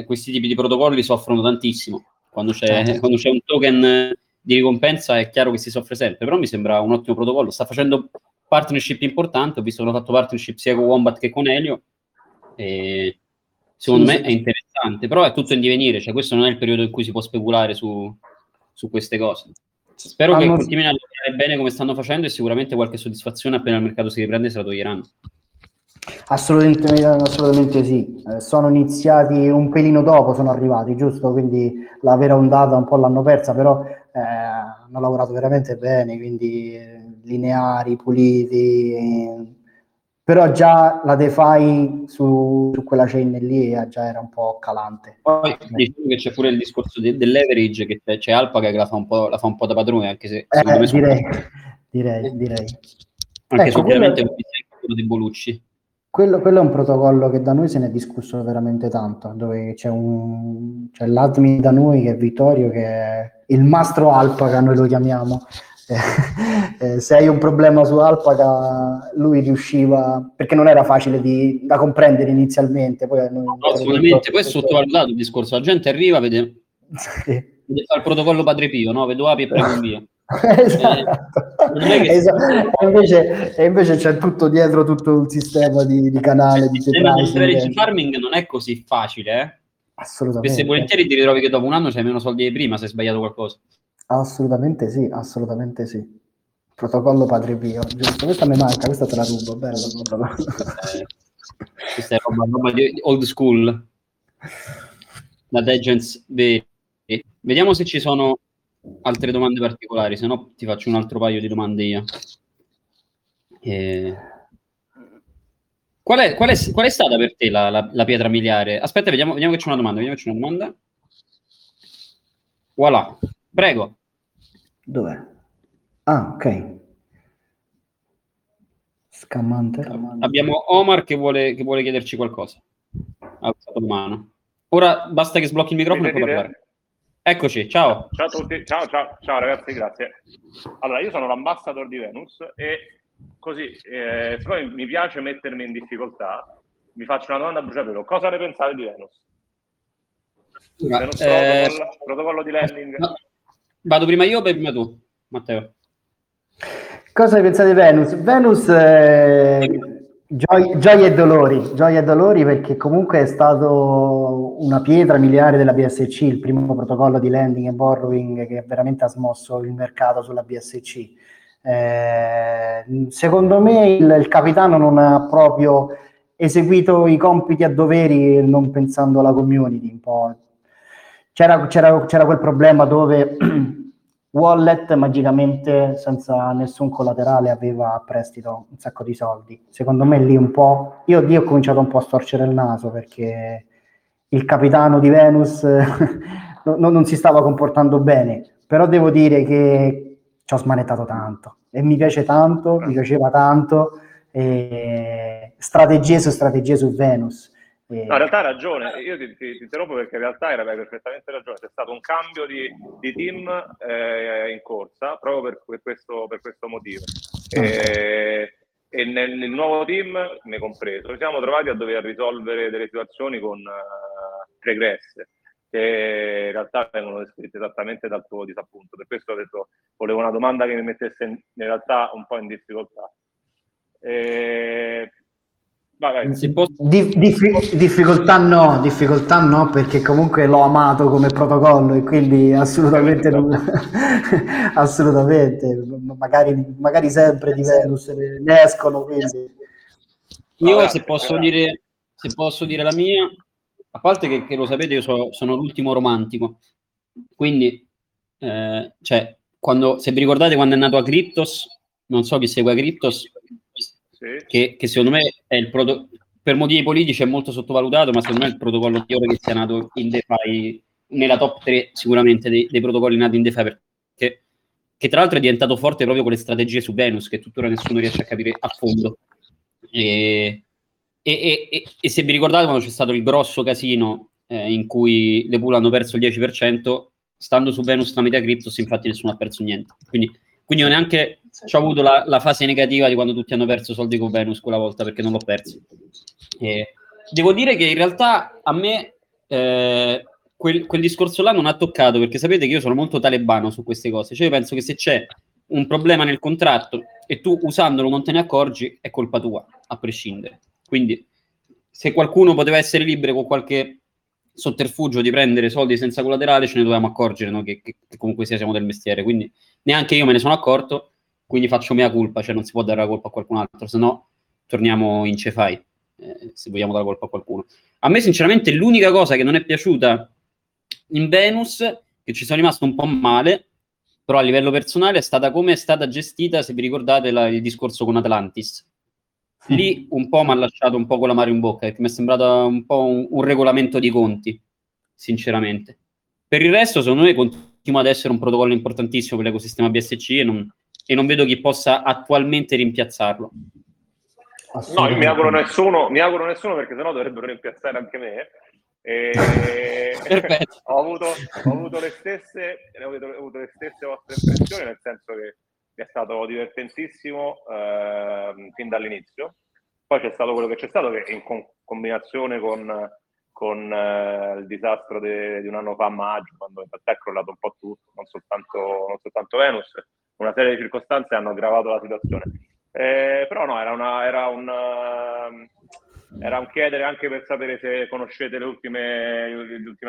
questi tipi di protocolli soffrono tantissimo. Quando c'è un token di ricompensa è chiaro che si soffre sempre, però mi sembra un ottimo protocollo, sta facendo partnership importanti, ho visto che hanno fatto partnership sia con Wombat che con Elio, e secondo me è interessante, però è tutto in divenire, cioè questo non è il periodo in cui si può speculare su queste cose. Spero che continuino a lavorare bene come stanno facendo, e sicuramente qualche soddisfazione appena il mercato si riprende se la toglieranno. Assolutamente sì, sono iniziati un pelino dopo, sono arrivati, giusto? Quindi la vera ondata un po' l'hanno persa, però hanno lavorato veramente bene, quindi lineari, puliti, però già la DeFi su quella chain lì già era un po' calante. Poi diciamo che c'è pure il discorso del leverage, che c'è Alpaca che la fa un po' da padrone, anche se secondo me direi. Anche se ovviamente quello è quello di Bolucci. Quello è un protocollo che da noi se ne è discusso veramente tanto, dove c'è l'admin da noi che è Vittorio, che è il mastro Alpaca, noi lo chiamiamo. Se hai un problema su Alpaca, lui riusciva, perché non era facile da comprendere inizialmente. Poi assolutamente, poi è sottovalutato il discorso, la gente arriva, vede il protocollo Padre Pio, no? Vedo Api e prego via. Esatto. Esatto. E invece c'è tutto dietro, tutto il sistema di canale, il sistema del leverage farming non è così facile, assolutamente. Perché se volentieri ti ritrovi che dopo un anno c'hai meno soldi di prima, se hai sbagliato qualcosa. Assolutamente sì. Protocollo Padre Pio, giusto? Questa mi manca, questa te la rubo, bello. Questa è roba di old school. La Legends. Vediamo se ci sono altre domande particolari, se no ti faccio un altro paio di domande io. Qual è stata per te la pietra miliare? Aspetta, vediamo che c'è una domanda. Voilà. Prego. Dov'è? Ah, ok. Scammante. Abbiamo Omar che vuole chiederci qualcosa. Ha alzato la mano. Ora basta che sblocchi il microfono e puoi parlare. Eccoci, ciao. Ciao a tutti, ciao ragazzi, grazie. Allora, io sono l'ambassador di Venus e così, siccome mi piace mettermi in difficoltà, mi faccio una domanda a bruciapelo. Cosa ne pensate di Venus? Venus protocollo di lending... No. Vado prima io o prima tu, Matteo? Cosa ne pensate di Venus? Venus, gioie e dolori, perché comunque è stato una pietra miliare della BSC, il primo protocollo di lending e borrowing che veramente ha smosso il mercato sulla BSC. Secondo me il capitano non ha proprio eseguito i compiti a doveri, non pensando alla community un po'. C'era quel problema dove Wallet magicamente senza nessun collaterale aveva a prestito un sacco di soldi. Secondo me lì un po', io ho cominciato un po' a storcere il naso, perché il capitano di Venus non si stava comportando bene, però devo dire che ci ho smanettato tanto e mi piace tanto, mi piaceva tanto, strategie su Venus. No, in realtà hai ragione, io ti interrompo perché in realtà avevi perfettamente ragione, c'è stato un cambio di team in corsa proprio per questo motivo, e nel nuovo team, me compreso, ci siamo trovati a dover risolvere delle situazioni con pregresse, che in realtà vengono descritte esattamente dal tuo disappunto. Per questo ho detto, volevo una domanda che mi mettesse in realtà un po' in difficoltà. Difficoltà no, perché comunque l'ho amato come protocollo e quindi assolutamente magari sempre di Venus ne escono, quindi. Io se posso dire la mia, a parte che lo sapete, io sono l'ultimo romantico, quindi se vi ricordate quando è nato Acryptos, non so chi segue Acryptos, che secondo me è per motivi politici è molto sottovalutato, ma secondo me è il protocollo migliore che sia nato in DeFi, nella top 3 sicuramente dei protocolli nati in DeFi, perché che tra l'altro è diventato forte proprio con le strategie su Venus, che tuttora nessuno riesce a capire a fondo, e se vi ricordate quando c'è stato il grosso casino in cui le pool hanno perso il 10%, stando su Venus tramite Acryptos infatti nessuno ha perso niente, quindi io neanche ho avuto la fase negativa di quando tutti hanno perso soldi con Venus quella volta, perché non l'ho perso. Devo dire che in realtà a me quel discorso là non ha toccato, perché sapete che io sono molto talebano su queste cose, cioè io penso che se c'è un problema nel contratto e tu usandolo non te ne accorgi, è colpa tua, a prescindere. Quindi se qualcuno poteva essere libero con qualche sotterfugio di prendere soldi senza collaterale, ce ne dovevamo accorgere, no? Che comunque siamo del mestiere, quindi neanche io me ne sono accorto, quindi faccio mea colpa, cioè non si può dare la colpa a qualcun altro, se no torniamo in cefai, se vogliamo dare la colpa a qualcuno. A me sinceramente l'unica cosa che non è piaciuta in Venus, che ci sono rimasto un po' male, però a livello personale è stata come è stata gestita, se vi ricordate, il discorso con Atlantis. Lì un po' mi ha lasciato un po' con l'amaro in bocca, perché mi è sembrato un po' un regolamento di conti, sinceramente. Per il resto, secondo me, continua ad essere un protocollo importantissimo per l'ecosistema BSC e non vedo chi possa attualmente rimpiazzarlo. No, io mi auguro nessuno, perché sennò dovrebbero rimpiazzare anche me. Perfetto. Ho avuto le stesse vostre impressioni, nel senso che è stato divertentissimo fin dall'inizio. Poi c'è stato quello che c'è stato, che in combinazione con il disastro di un anno fa a maggio, quando in realtà è crollato un po' tutto, non soltanto Venus, una serie di circostanze hanno aggravato la situazione. Però no, era un chiedere anche per sapere se conoscete gli ultimi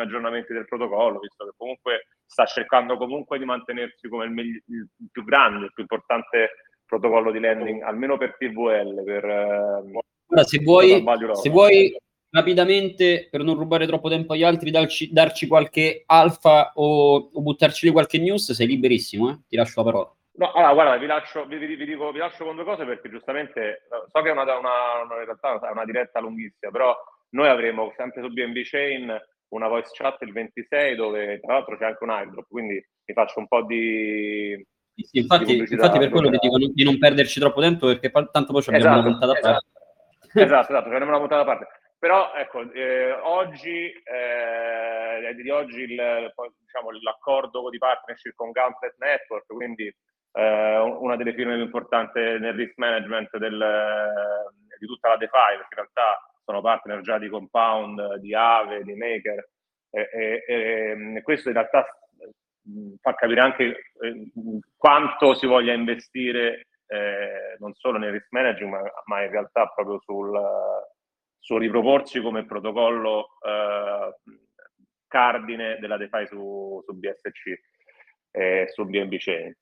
aggiornamenti del protocollo, visto che comunque sta cercando comunque di mantenersi come il più grande, il più importante protocollo di lending, almeno per TVL. Se vuoi rapidamente, per non rubare troppo tempo agli altri, darci qualche alfa o buttarci di qualche news, sei liberissimo, ti lascio la parola. No, allora guarda, vi lascio con due cose, perché giustamente so che è in realtà è una diretta lunghissima, però noi avremo sempre su BNB Chain una voice chat il 26, dove tra l'altro c'è anche un airdrop, quindi vi faccio un po' di... Sì, infatti per quello che dico di non perderci troppo tempo, perché tanto poi ci abbiamo una puntata a parte. Esatto, ci abbiamo una puntata a parte. Però ecco, oggi diciamo, l'accordo di partnership con Gauntlet Network, quindi una delle firme più importanti nel risk management di tutta la DeFi, perché in realtà sono partner già di Compound, di Aave, di Maker, e questo in realtà fa capire anche quanto si voglia investire non solo nel risk management, ma in realtà proprio sul riproporsi come protocollo cardine della DeFi su BSC e su BNB Chain.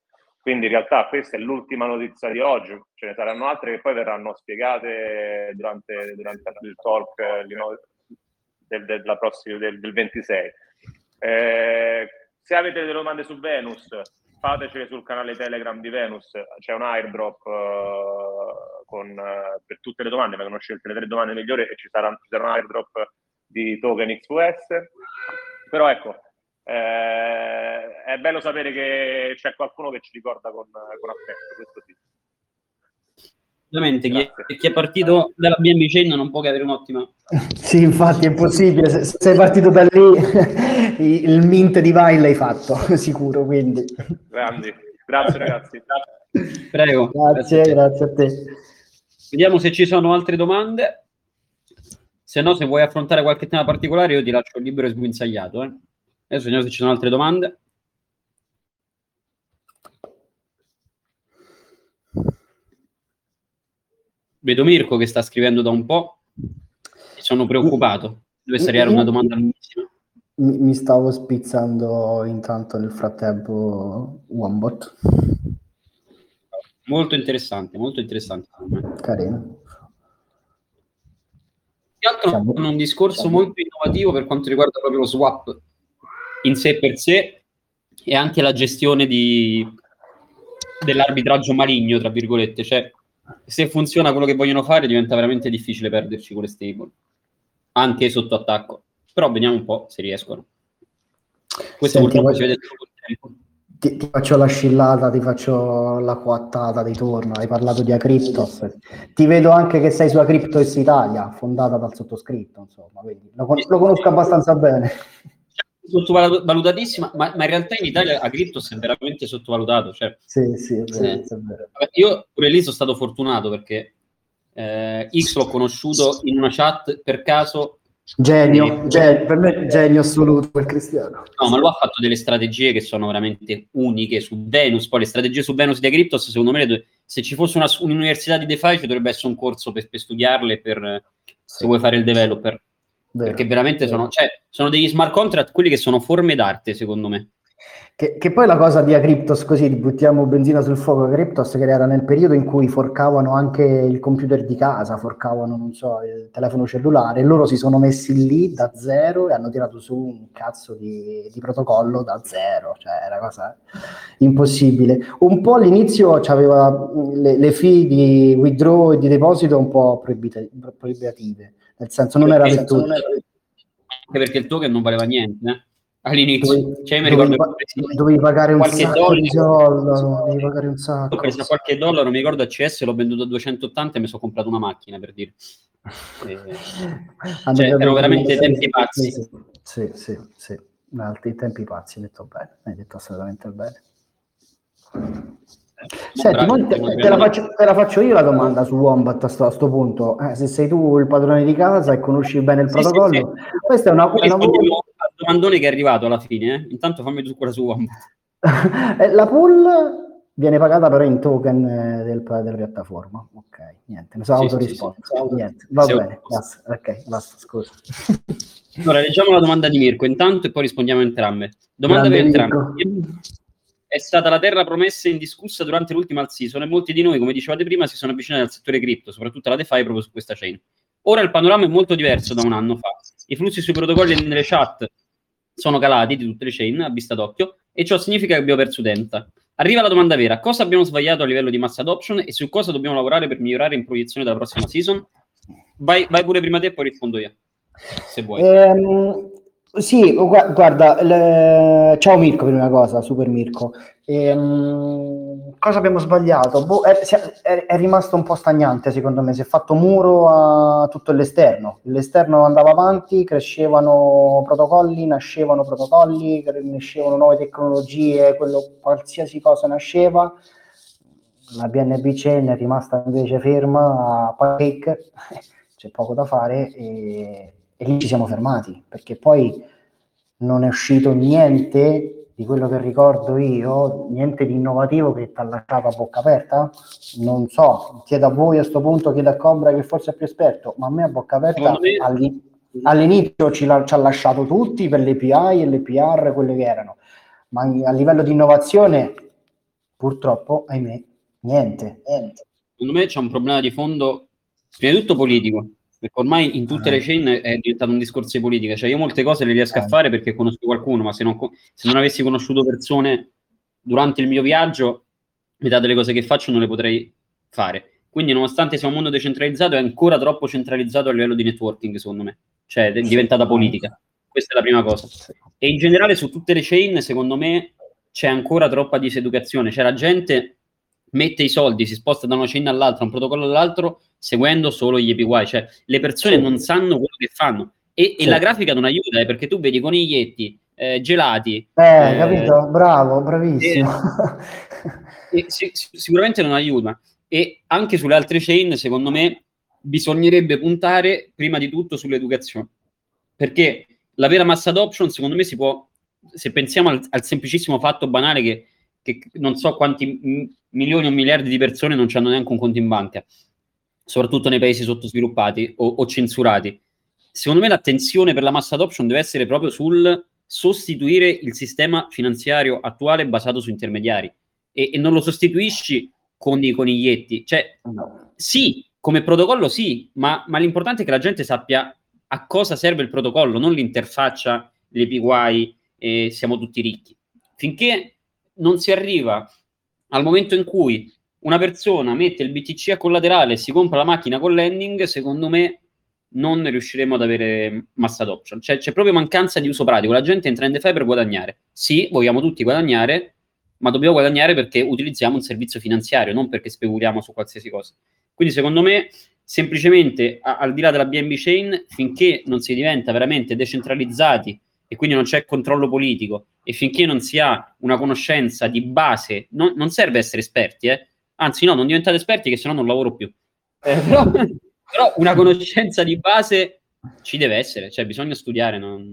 Quindi in realtà questa è l'ultima notizia di oggi, ce ne saranno altre che poi verranno spiegate durante il talk del 26. Se avete delle domande su Venus, fatecele sul canale Telegram di Venus, c'è un airdrop per tutte le domande, vengono scelte le 3 domande migliori e ci sarà un airdrop di token XUS. Però ecco, è bello sapere che c'è qualcuno che ci ricorda con affetto, questo sì. Ovviamente chi è partito dalla BNB Chain non può che avere un'ottima... Sì, infatti è impossibile, se sei partito da lì il mint di Vine l'hai fatto, sicuro, quindi... Grandi, grazie ragazzi. Prego. Grazie a te. Vediamo se ci sono altre domande, se no, se vuoi affrontare qualche tema particolare io ti lascio libero e sguinzagliato, Adesso vediamo se ci sono altre domande. Vedo Mirko che sta scrivendo da un po'. Sono preoccupato. Deve arrivare una domanda lunghissima. Mi stavo spizzando intanto nel frattempo Wombat. Molto interessante. Carino. Con un discorso molto innovativo per quanto riguarda proprio lo swap in sé per sé e anche la gestione dell'arbitraggio maligno, tra virgolette, cioè se funziona quello che vogliono fare diventa veramente difficile perderci con le stable anche sotto attacco, però vediamo un po' se riescono. Questo purtroppo si vede tutto il tempo. Ti faccio la scillata, ti faccio la coattata di torno, hai parlato di Acryptos, ti vedo anche che sei su Acryptos Italia, fondata dal sottoscritto, insomma, quindi lo conosco abbastanza bene. Sottovalutatissima, ma in realtà in Italia Acryptos è veramente sottovalutato, cioè, sì, è vero. Io pure lì sono stato fortunato perché X l'ho conosciuto in una chat per caso. Genio, per me genio assoluto per Cristiano. No, ma lui ha fatto delle strategie che sono veramente uniche su Venus. Poi le strategie su Venus di Acryptos, secondo me, se ci fosse un'università di DeFi ci dovrebbe essere un corso per studiarle, se vuoi fare il developer. Vero. Perché veramente sono degli smart contract, quelli che sono forme d'arte, secondo me. Che poi la cosa di Acryptos, così buttiamo benzina sul fuoco, Acryptos che era nel periodo in cui forcavano anche il computer di casa, forcavano, non so, il telefono cellulare, loro si sono messi lì da zero e hanno tirato su un cazzo di protocollo da zero, cioè era una cosa impossibile. Un po' all'inizio c'aveva le fee di withdraw e di deposito un po' proibitive, nel senso non era per tutti. Anche perché il token non valeva niente, all'inizio dovevi pagare un sacco di dollaro, devi pagare un sacco. Ho preso qualche dollaro, mi ricordo a CS l'ho venduto a 280 e mi sono comprato una macchina, per dire. Cioè, erano veramente tempi pazzi. Sì. Altri tempi pazzi, hai detto bene, hai detto assolutamente bene. Senti, te la faccio io la domanda su Wombat a sto punto. Se sei tu il padrone di casa e conosci bene il protocollo, sì. Questa è una domandone che è arrivato alla fine, Intanto fammi tu quella su Wombat. La pool viene pagata però in token della piattaforma. Ok, niente, mi sono autorisposto. Niente, va bene, basta, scusa. Allora, leggiamo la domanda di Mirko intanto e poi rispondiamo a entrambe. Domanda per entrambi. È stata la terra promessa indiscussa durante l'ultima alt season e molti di noi, come dicevate prima, si sono avvicinati al settore cripto, soprattutto alla DeFi, proprio su questa chain. Ora il panorama è molto diverso da un anno fa. I flussi sui protocolli e nelle chat sono calati di tutte le chain a vista d'occhio e ciò significa che abbiamo perso utenza. Arriva la domanda vera: cosa abbiamo sbagliato a livello di mass adoption e su cosa dobbiamo lavorare per migliorare in proiezione della prossima season? Vai pure prima te e poi rispondo io, se vuoi. Sì, guarda, ciao Mirko per una cosa, super Mirko. Cosa abbiamo sbagliato? È rimasto un po' stagnante, secondo me. Si è fatto muro a tutto l'esterno. L'esterno andava avanti, crescevano protocolli, nascevano protocolli, nascevano nuove tecnologie, qualsiasi cosa nasceva. La BNB Chain è rimasta invece ferma a Pancake, c'è poco da fare e lì ci siamo fermati, perché poi non è uscito niente di quello che ricordo io, niente di innovativo che ti ha lasciato a bocca aperta. Non so, chiedo a voi a sto punto, chiedo a Cobra che forse è più esperto, ma a me a bocca aperta all'inizio ci ha lasciato tutti per le API e le PR, quelle che erano, ma a livello di innovazione purtroppo, ahimè, niente. Secondo me c'è un problema di fondo, prima di tutto politico, perché ormai in tutte le chain è diventato un discorso di politica, cioè io molte cose le riesco a fare perché conosco qualcuno, ma se non avessi conosciuto persone durante il mio viaggio, metà delle cose che faccio non le potrei fare. Quindi nonostante sia un mondo decentralizzato, è ancora troppo centralizzato a livello di networking, secondo me, cioè è diventata politica, questa è la prima cosa. E in generale su tutte le chain, secondo me, c'è ancora troppa diseducazione, cioè la gente mette i soldi, si sposta da una chain all'altra, un protocollo all'altro, seguendo solo gli APY, cioè le persone non sanno quello che fanno e la grafica non aiuta, perché tu vedi coniglietti, gelati, capito? Bravo, bravissimo. Sicuramente non aiuta, e anche sulle altre chain secondo me bisognerebbe puntare prima di tutto sull'educazione, perché la vera mass adoption secondo me si può, se pensiamo al semplicissimo fatto banale che non so quanti milioni o miliardi di persone non hanno neanche un conto in banca, soprattutto nei paesi sottosviluppati o censurati. Secondo me l'attenzione per la mass adoption deve essere proprio sul sostituire il sistema finanziario attuale basato su intermediari, e non lo sostituisci con i coniglietti, cioè sì, come protocollo sì, ma l'importante è che la gente sappia a cosa serve il protocollo, non l'interfaccia, le PY e siamo tutti ricchi. Finché non si arriva al momento in cui una persona mette il BTC a collaterale e si compra la macchina con lending, secondo me non riusciremo ad avere mass adoption. Cioè, c'è proprio mancanza di uso pratico. La gente entra in DeFi per guadagnare. Sì, vogliamo tutti guadagnare, ma dobbiamo guadagnare perché utilizziamo un servizio finanziario, non perché speculaziamo su qualsiasi cosa. Quindi, secondo me, semplicemente, al di là della BNB Chain, finché non si diventa veramente decentralizzati e quindi non c'è controllo politico e finché non si ha una conoscenza di base, non serve essere esperti, Anzi, no, non diventate esperti che sennò non lavoro più. Però una conoscenza di base ci deve essere, cioè bisogna studiare. Non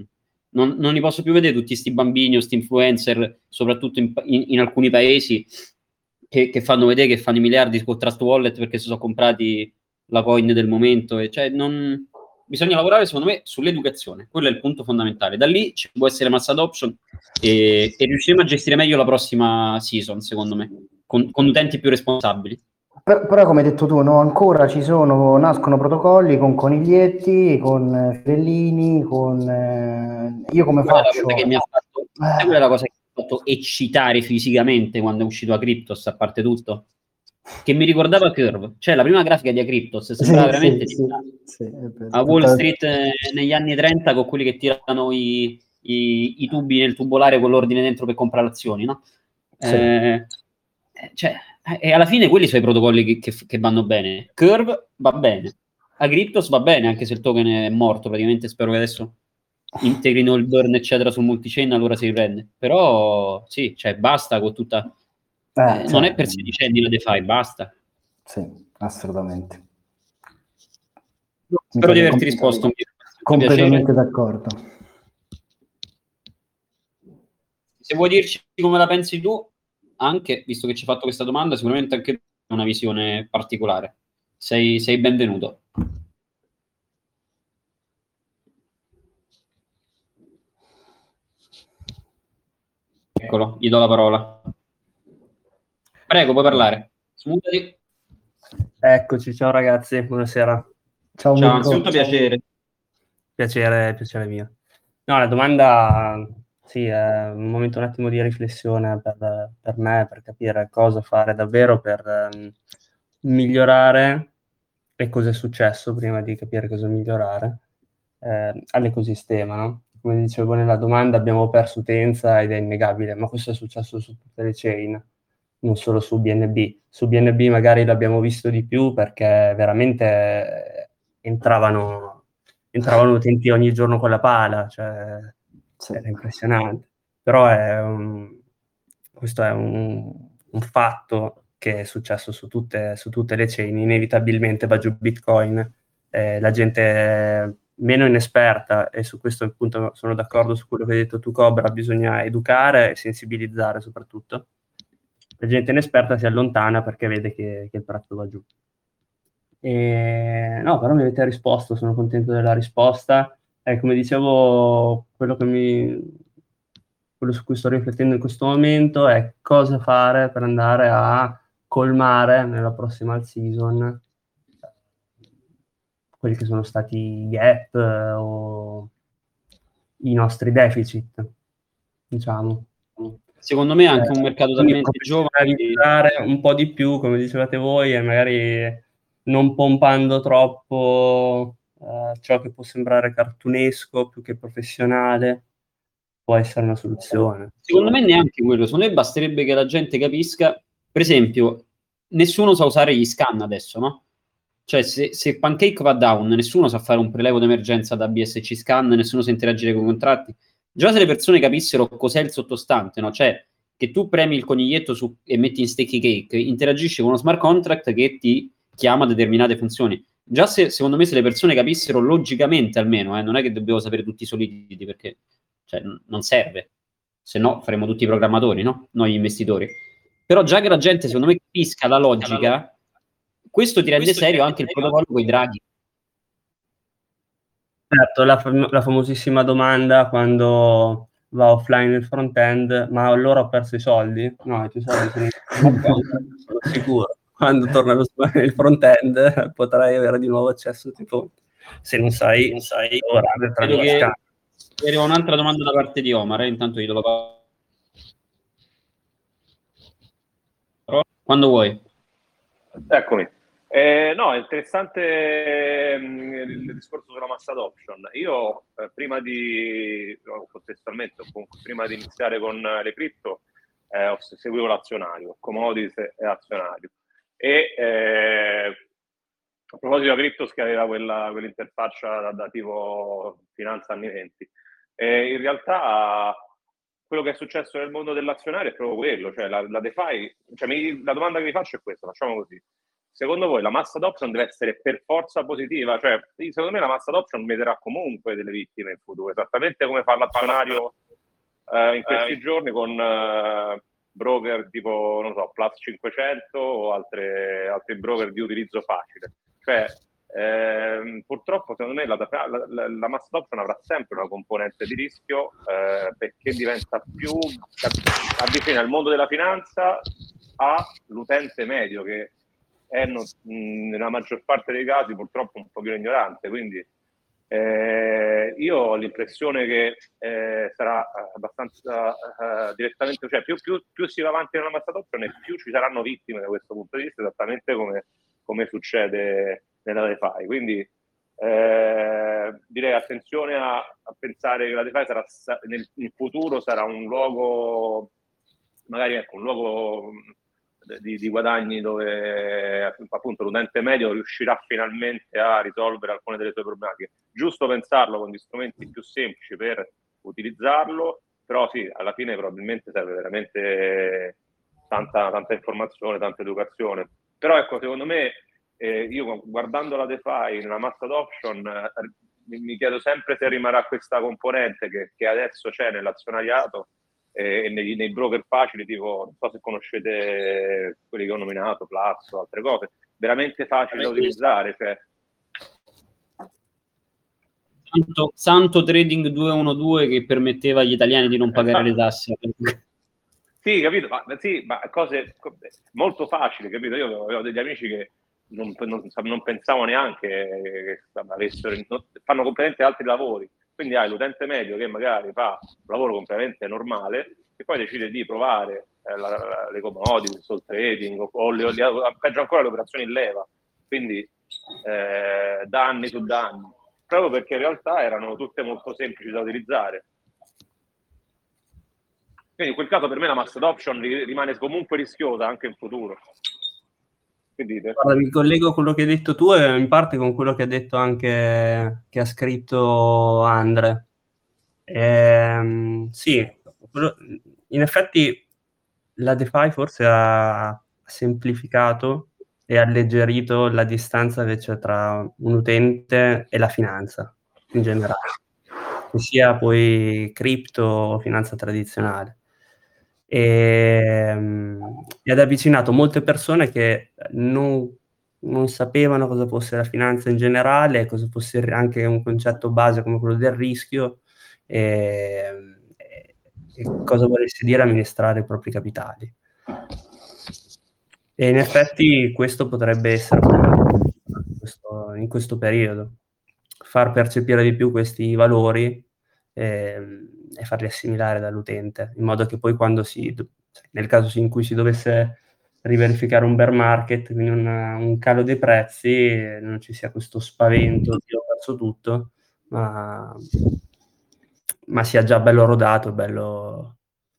li posso più vedere tutti sti bambini o sti influencer, soprattutto in alcuni paesi, che fanno vedere che fanno i miliardi con Trust Wallet perché si sono comprati la coin del momento. E cioè, non, bisogna lavorare, secondo me, sull'educazione. Quello è il punto fondamentale. Da lì ci può essere mass adoption e riusciremo a gestire meglio la prossima season, secondo me, con utenti più responsabili. Però, come hai detto tu, no, ancora ci sono, nascono protocolli con coniglietti, con fiorellini, con... io come faccio? Quella è la cosa che mi ha fatto eccitare fisicamente quando è uscito Acryptos, a parte tutto, che mi ricordava Curve. Cioè, la prima grafica di Acryptos sembrava veramente a Wall Street negli anni 30, con quelli che tirano i tubi nel tubolare con l'ordine dentro per comprare azioni, no? Sì. Cioè... E alla fine quelli sono i protocolli che vanno bene. Curve va bene, Acryptos va bene, anche se il token è morto praticamente. Spero che adesso integrino il burn eccetera sul multichain, allora si riprende. Però sì, cioè basta con tutta sì. Non è per sedicenni la DeFi, basta. Sì, assolutamente. Spero di averti risposto. Completamente d'accordo. Se vuoi dirci come la pensi tu, anche visto che ci hai fatto questa domanda, sicuramente anche una visione particolare. Sei benvenuto. Eccolo, gli do la parola. Prego, puoi parlare. Smutati. Eccoci, ciao ragazzi, buonasera. Ciao, innanzitutto piacere. Piacere mio. No, la domanda... Sì, un momento, un attimo di riflessione per me, per capire cosa fare davvero per migliorare e cosa è successo prima di capire cosa migliorare all'ecosistema, no? Come dicevo nella domanda, abbiamo perso utenza ed è innegabile, ma questo è successo su tutte le chain, non solo su BNB. Su BNB magari l'abbiamo visto di più perché veramente entravano utenti ogni giorno con la pala, cioè... Era impressionante, però questo è un fatto che è successo su tutte le chain. Inevitabilmente va giù Bitcoin, la gente meno inesperta, e su questo appunto sono d'accordo su quello che hai detto tu, Cobra. Bisogna educare e sensibilizzare, soprattutto la gente inesperta si allontana perché vede che il prezzo va giù. No, però mi avete risposto, sono contento della risposta. Come dicevo, quello su cui sto riflettendo in questo momento è cosa fare per andare a colmare nella prossima season quelli che sono stati i gap o i nostri deficit, diciamo. Secondo me anche un mercato talmente giovane, un po' di più, come dicevate voi, e magari non pompando troppo ciò che può sembrare cartunesco più che professionale può essere una soluzione. Secondo me neanche quello, secondo me basterebbe che la gente capisca, per esempio nessuno sa usare gli scan adesso, no? Cioè se Pancake va down, nessuno sa fare un prelevo d'emergenza da BSC scan, nessuno sa interagire con i contratti. Già se le persone capissero cos'è il sottostante, no? Cioè che tu premi il coniglietto e metti in sticky cake, interagisci con uno smart contract che ti chiama determinate funzioni. Già secondo me se le persone capissero logicamente, almeno, non è che dobbiamo sapere tutti i soliti, perché cioè, non serve, se no faremo tutti i programmatori, no? Noi gli investitori. Però già che la gente, secondo me, capisca la logica, questo ti rende serio anche il protocollo con i draghi. Certo, la famosissima domanda quando va offline il front-end, ma allora ho perso i soldi? No, i tuoi soldi sono sicuro. Quando torna il front-end potrai avere di nuovo accesso, tipo, se non sai ora. Arriva un'altra domanda da parte di Omar, intanto io la faccio. Quando vuoi. Eccomi. No, è interessante il discorso sulla mass adoption. Io, prima di iniziare con le cripto, seguivo l'azionario, commodities e azionario. E a proposito di Acryptos, che aveva quell'interfaccia da tipo finanza anni 20, in realtà quello che è successo nel mondo dell'azionario è proprio quello, cioè la DeFi, cioè la domanda che vi faccio è questa, facciamo così: secondo voi la mass adoption deve essere per forza positiva? Cioè secondo me la mass adoption metterà comunque delle vittime in futuro, esattamente come fa l'azionario in questi giorni con... broker tipo, non so, Plus 500 o altri broker di utilizzo facile. Cioè Purtroppo secondo me la mass adoption avrà sempre una componente di rischio, perché diventa più avvicina al mondo della finanza all'utente medio, che è nella maggior parte dei casi purtroppo un pochino ignorante. Quindi io ho l'impressione che sarà abbastanza direttamente, cioè più si va avanti nella mass adoption e più ci saranno vittime da questo punto di vista, esattamente come succede nella DeFi. Quindi direi attenzione a pensare che la DeFi sarà in futuro sarà un luogo, magari un luogo di guadagni dove appunto l'utente medio riuscirà finalmente a risolvere alcune delle sue problematiche. Giusto pensarlo con gli strumenti più semplici per utilizzarlo, però sì, alla fine probabilmente serve veramente tanta informazione, tanta educazione. Però ecco, secondo me io guardando la DeFi nella mass adoption mi chiedo sempre se rimarrà questa componente che adesso c'è nell'azionariato e nei broker facili, tipo, non so se conoscete quelli che ho nominato, Platts o altre cose, veramente facili da utilizzare, cioè. Santo Trading 212 che permetteva agli italiani di non pagare le tasse. Sì, capito, ma cose molto facili, capito? Io avevo degli amici che non pensavo neanche che avessero, fanno completamente altri lavori, quindi hai l'utente medio che magari fa un lavoro completamente normale e poi decide di provare le commodity, il sol trading o peggio ancora le operazioni in leva, quindi danni su danni, proprio perché in realtà erano tutte molto semplici da utilizzare. Quindi in quel caso per me la mass adoption rimane comunque rischiosa anche in futuro. Guarda, mi collego quello che hai detto tu e in parte con quello che ha detto anche, che ha scritto Andre. Sì, in effetti la DeFi forse ha semplificato e alleggerito la distanza che c'è tra un utente e la finanza in generale, che sia poi cripto o finanza tradizionale. Ed ha avvicinato molte persone che non sapevano cosa fosse la finanza in generale, cosa fosse anche un concetto base come quello del rischio e cosa volesse dire amministrare i propri capitali. E in effetti questo potrebbe essere in questo periodo, far percepire di più questi valori e farli assimilare dall'utente, in modo che poi quando nel caso in cui si dovesse riverificare un bear market, quindi un calo dei prezzi, non ci sia questo spavento di ho perso tutto, ma sia già bello rodato, bello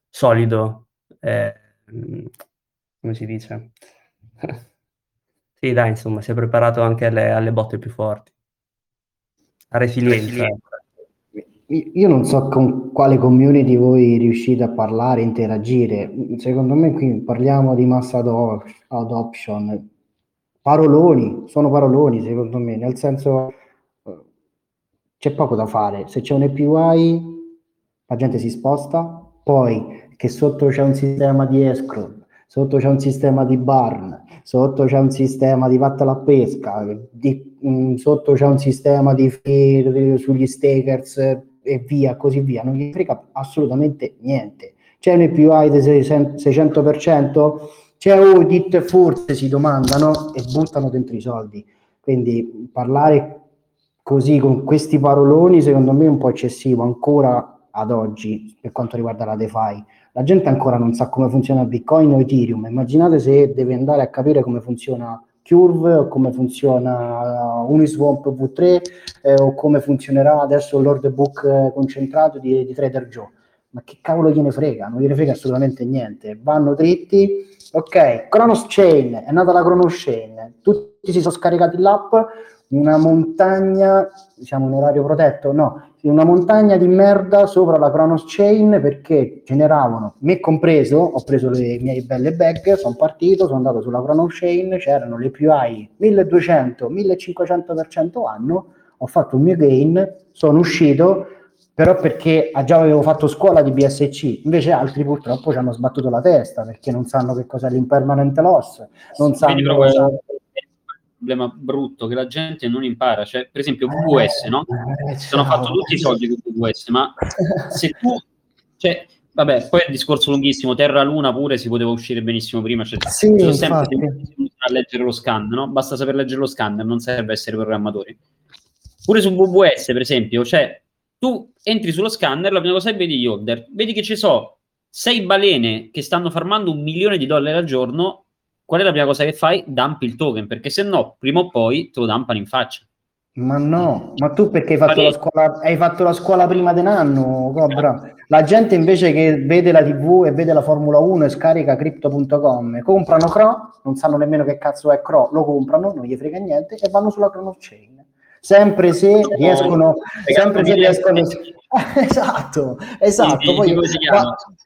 solido, come si dice? Sì, dai, insomma, si è preparato anche alle botte più forti, a resilienza. Io non so con quale community voi riuscite a parlare, interagire. Secondo me qui parliamo di mass adoption. Paroloni, sono paroloni secondo me, nel senso c'è poco da fare. Se c'è un API, la gente si sposta, poi che sotto c'è un sistema di escrow, sotto c'è un sistema di barn, sotto c'è un sistema di vatta alla pesca, sotto c'è un sistema di sugli stakers e via, così via. Non gli frega assolutamente niente. C'è un API del 600%? C'è audit? Forse si domandano e buttano dentro i soldi. Quindi parlare così con questi paroloni secondo me è un po' eccessivo ancora ad oggi per quanto riguarda la DeFi. La gente ancora non sa come funziona Bitcoin o Ethereum, immaginate se deve andare a capire come funziona Curve o come funziona Uniswap V3 o come funzionerà adesso l'order book concentrato di Trader Joe. Ma che cavolo gliene frega? Non gliene frega assolutamente niente, vanno dritti. Ok, Cronos Chain, è nata la Cronos Chain, tutti si sono scaricati l'app, una montagna, diciamo un orario protetto, no, una montagna di merda sopra la Cronos Chain perché generavano, me compreso, ho preso le mie belle bag, sono partito, sono andato sulla Cronos Chain, c'erano le API 1200, 1500% anno, ho fatto un mio gain, sono uscito, però perché già avevo fatto scuola di BSC, invece altri purtroppo ci hanno sbattuto la testa perché non sanno che cos'è l'impermanent loss, non sanno... problema brutto che la gente non impara, cioè per esempio VVS, no? Sono fatto tutti i soldi con VVS, ma se tu, cioè vabbè, poi è un discorso lunghissimo, Terra Luna pure si poteva uscire benissimo prima, cioè sì, sono sempre a leggere lo scan, no? Basta saper leggere lo scan, non serve essere programmatori. Pure su VVS, per esempio, cioè tu entri sullo scanner, la prima cosa è vedi gli order, vedi che ci sono 6 balene che stanno farmando $1 milione al giorno, qual è la prima cosa che fai? Dumpi il token, perché se no, prima o poi, te lo dumpano in faccia. Ma no, ma tu perché hai fatto la scuola prima di un anno, Cobra? La gente invece che vede la TV e vede la Formula 1 e scarica Crypto.com, comprano CRO, non sanno nemmeno che cazzo è CRO, lo comprano, non gli frega niente e vanno sulla Cronos Chain. Sempre se riescono... Esatto. Poi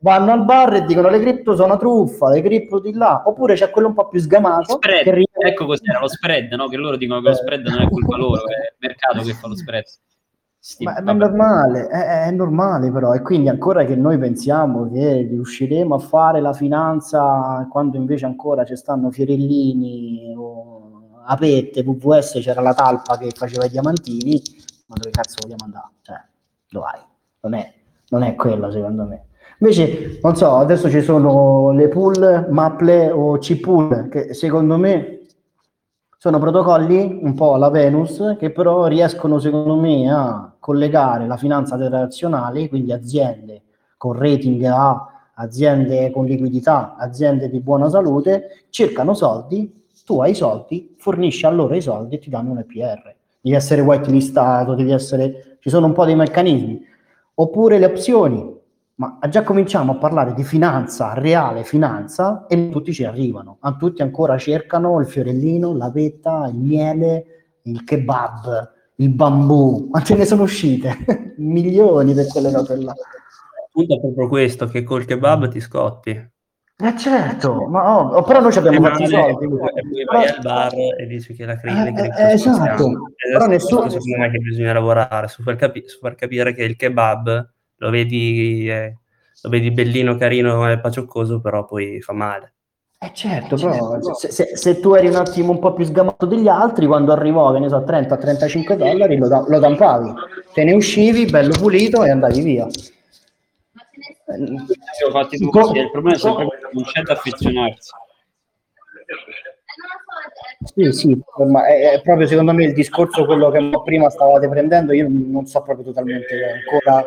vanno al bar e dicono le cripto sono truffa, le cripto di là, oppure c'è quello un po' più sgamato spread, che ecco cos'era lo spread, no? Che loro dicono che lo spread non è colpa loro, è il mercato che fa lo spread. Sì, ma è normale, è normale però, e quindi ancora che noi pensiamo che riusciremo a fare la finanza quando invece ancora ci stanno Fiorellini o Apette, VVS, c'era la talpa che faceva i diamantini, ma dove cazzo vogliamo andare? Cioè lo hai, non è quello secondo me. Invece non so, adesso ci sono le pool, maple o cpool, che secondo me sono protocolli un po' alla Venus, che però riescono secondo me a collegare la finanza tradizionale, quindi aziende con rating A, aziende con liquidità, aziende di buona salute, cercano soldi, tu hai i soldi, fornisci a loro i soldi e ti danno un EPR. Devi essere whitelistato, ci sono un po' dei meccanismi. Oppure le opzioni, ma già cominciamo a parlare di finanza, reale finanza, e non tutti ci arrivano. A tutti ancora cercano il fiorellino, la vetta, il miele, il kebab, il bambù. Quante ne sono uscite? Milioni per quelle robe là. Appunto è proprio questo, che col kebab ti scotti. Certo, ma però noi ci abbiamo fatto i soldi. Poi vai al bar e dici che la crisi esatto. Però nessuno è che bisogna lavorare su per capire che il kebab lo vedi bellino, carino e pacioccoso, però poi fa male. Certo, però se tu eri un attimo un po' più sgamato degli altri, quando arrivò, che ne so, $30-35 lo dampavi, te ne uscivi bello pulito e andavi via. Il problema è sempre che non c'è da affezionarsi. Sì, ma è proprio secondo me il discorso, quello che prima stavate prendendo, io non so proprio totalmente ancora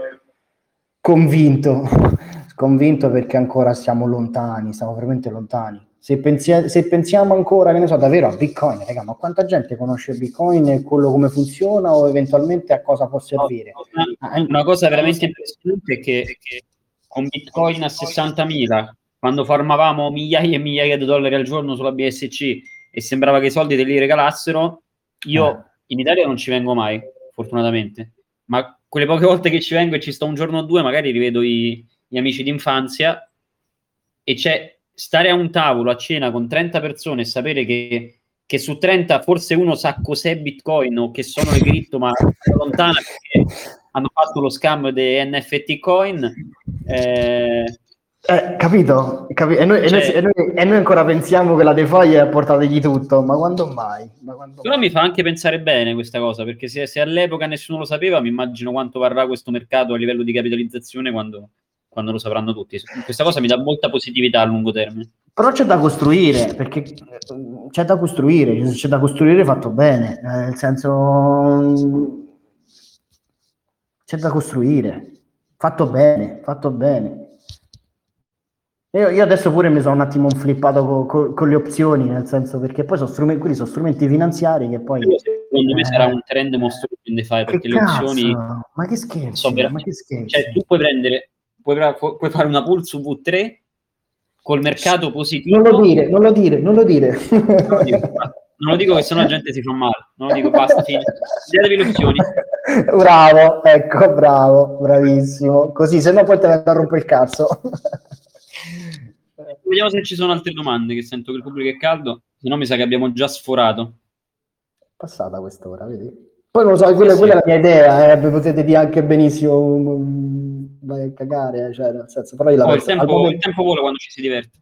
convinto perché ancora siamo veramente lontani. Se pensiamo ancora, che ne so, davvero a Bitcoin, raga, ma quanta gente conosce Bitcoin e quello come funziona o eventualmente a cosa può servire? Una cosa veramente impressionante è che con Bitcoin a 60.000, quando farmavamo migliaia e migliaia di $1 al giorno sulla BSC e sembrava che i soldi te li regalassero, io in Italia non ci vengo mai, fortunatamente, ma quelle poche volte che ci vengo e ci sto un giorno o due, magari rivedo gli amici d'infanzia, e c'è stare a un tavolo a cena con 30 persone e sapere che su 30 forse uno sa cos'è Bitcoin o che sono le cripto, ma lontana perché hanno fatto lo scam dei NFT coin. Capito? E noi ancora pensiamo che la DeFi è a portata di tutto, ma quando mai? Però mi fa anche pensare bene questa cosa, perché se all'epoca nessuno lo sapeva, mi immagino quanto varrà questo mercato a livello di capitalizzazione quando lo sapranno tutti. Questa cosa mi dà molta positività a lungo termine. Però c'è da costruire fatto bene, nel senso c'è da costruire fatto bene. Io adesso pure mi sono un attimo flippato con le opzioni, nel senso, perché poi sono strumenti finanziari che poi secondo me sarà un trend mostruoso in DeFi, perché le opzioni, ma che scherzo, cioè tu puoi fare una pool su V3 col mercato positivo. Non lo dire. Non lo dico che sennò la gente si fa male. Non lo dico, basta, datevi le opzioni. Bravo, ecco, bravo, bravissimo. Così, se no poi te ne andrà a rompere il cazzo. Vediamo se ci sono altre domande, che sento che il pubblico è caldo, se no mi sa che abbiamo già sforato. Passata quest'ora, vedi? Poi non lo so, quella è la mia idea, potete dire anche benissimo vai a cagare, cioè nel senso, però io la penso, il tempo vola quando ci si diverte.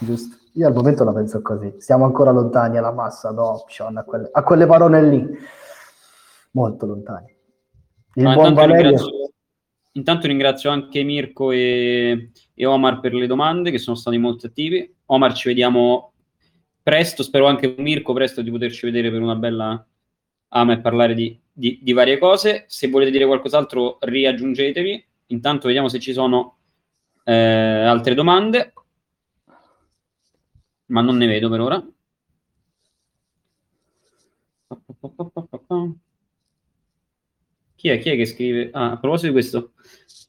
Giusto. Io al momento la penso così. Siamo ancora lontani alla massa adoption, a quelle parole lì. Molto lontani. Il buon Valerio... Intanto ringrazio anche Mirko e Omar per le domande, che sono stati molto attivi. Omar, ci vediamo presto, spero anche Mirko presto di poterci vedere per una bella ama e parlare di varie cose. Se volete dire qualcos'altro, riaggiungetevi. Intanto vediamo se ci sono altre domande, ma non ne vedo per ora. Chi è che scrive? Ah, a proposito di questo.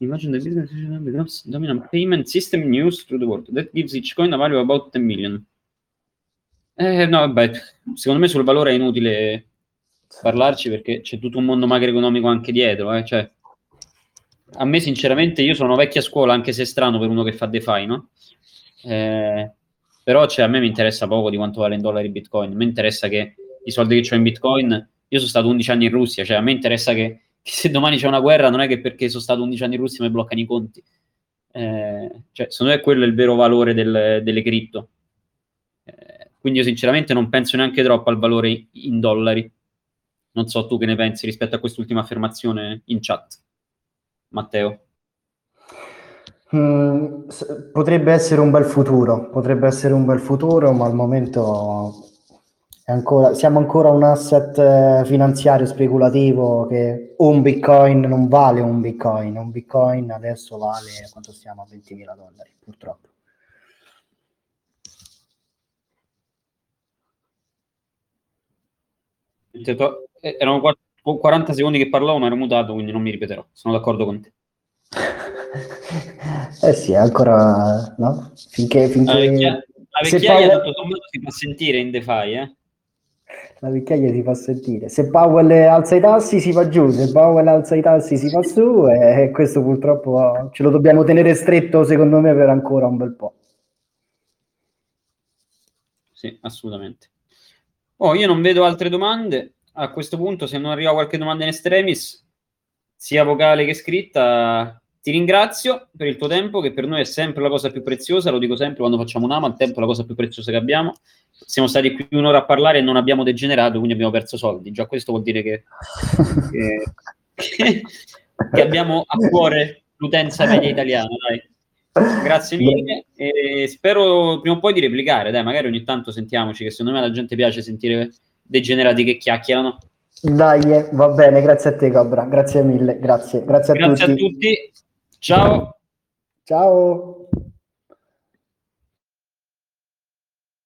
Imagine the business becomes dominant payment system news through the world. That gives each coin a value about 10 million. No, vabbè, secondo me sul valore è inutile parlarci, perché c'è tutto un mondo macroeconomico anche dietro. Cioè, a me sinceramente, io sono vecchia scuola, anche se è strano per uno che fa DeFi, no? Però cioè, a me mi interessa poco di quanto vale in dollari Bitcoin. Mi interessa che i soldi che ho in Bitcoin... Io sono stato 11 anni in Russia, cioè a me interessa che se domani c'è una guerra non è che perché sono stato 11 anni in Russia mi bloccano i conti. Cioè, secondo me quello è il vero valore delle cripto. Quindi io sinceramente non penso neanche troppo al valore in dollari. Non so tu che ne pensi rispetto a quest'ultima affermazione in chat, Matteo. Potrebbe essere un bel futuro, ma al momento... siamo ancora un asset finanziario speculativo, che un bitcoin non vale un bitcoin adesso vale quanto siamo, $20,000 purtroppo. Erano 40 secondi che parlavo ma ero mutato, quindi non mi ripeterò, sono d'accordo con te. Sì, ancora no? Finché la vecchiaia tutto sommato si può sentire in DeFi, La vecchiaia si fa sentire. Se Powell alza i tassi si va giù, se Powell alza i tassi si va su, e questo purtroppo ce lo dobbiamo tenere stretto, secondo me, per ancora un bel po'. Sì, assolutamente. Io non vedo altre domande. A questo punto, se non arriva qualche domanda in extremis, sia vocale che scritta, ti ringrazio per il tuo tempo, che per noi è sempre la cosa più preziosa, lo dico sempre quando facciamo un'ama, il tempo è la cosa più preziosa che abbiamo. Siamo stati qui un'ora a parlare e non abbiamo degenerato, quindi abbiamo perso soldi. Già questo vuol dire che abbiamo a cuore l'utenza media italiana, dai. Grazie mille, e spero prima o poi di replicare, dai, magari ogni tanto sentiamoci, che secondo me alla gente piace sentire degenerati che chiacchierano. Dai, va bene, grazie a te Cobra, grazie mille, grazie a tutti. Ciao. Ciao.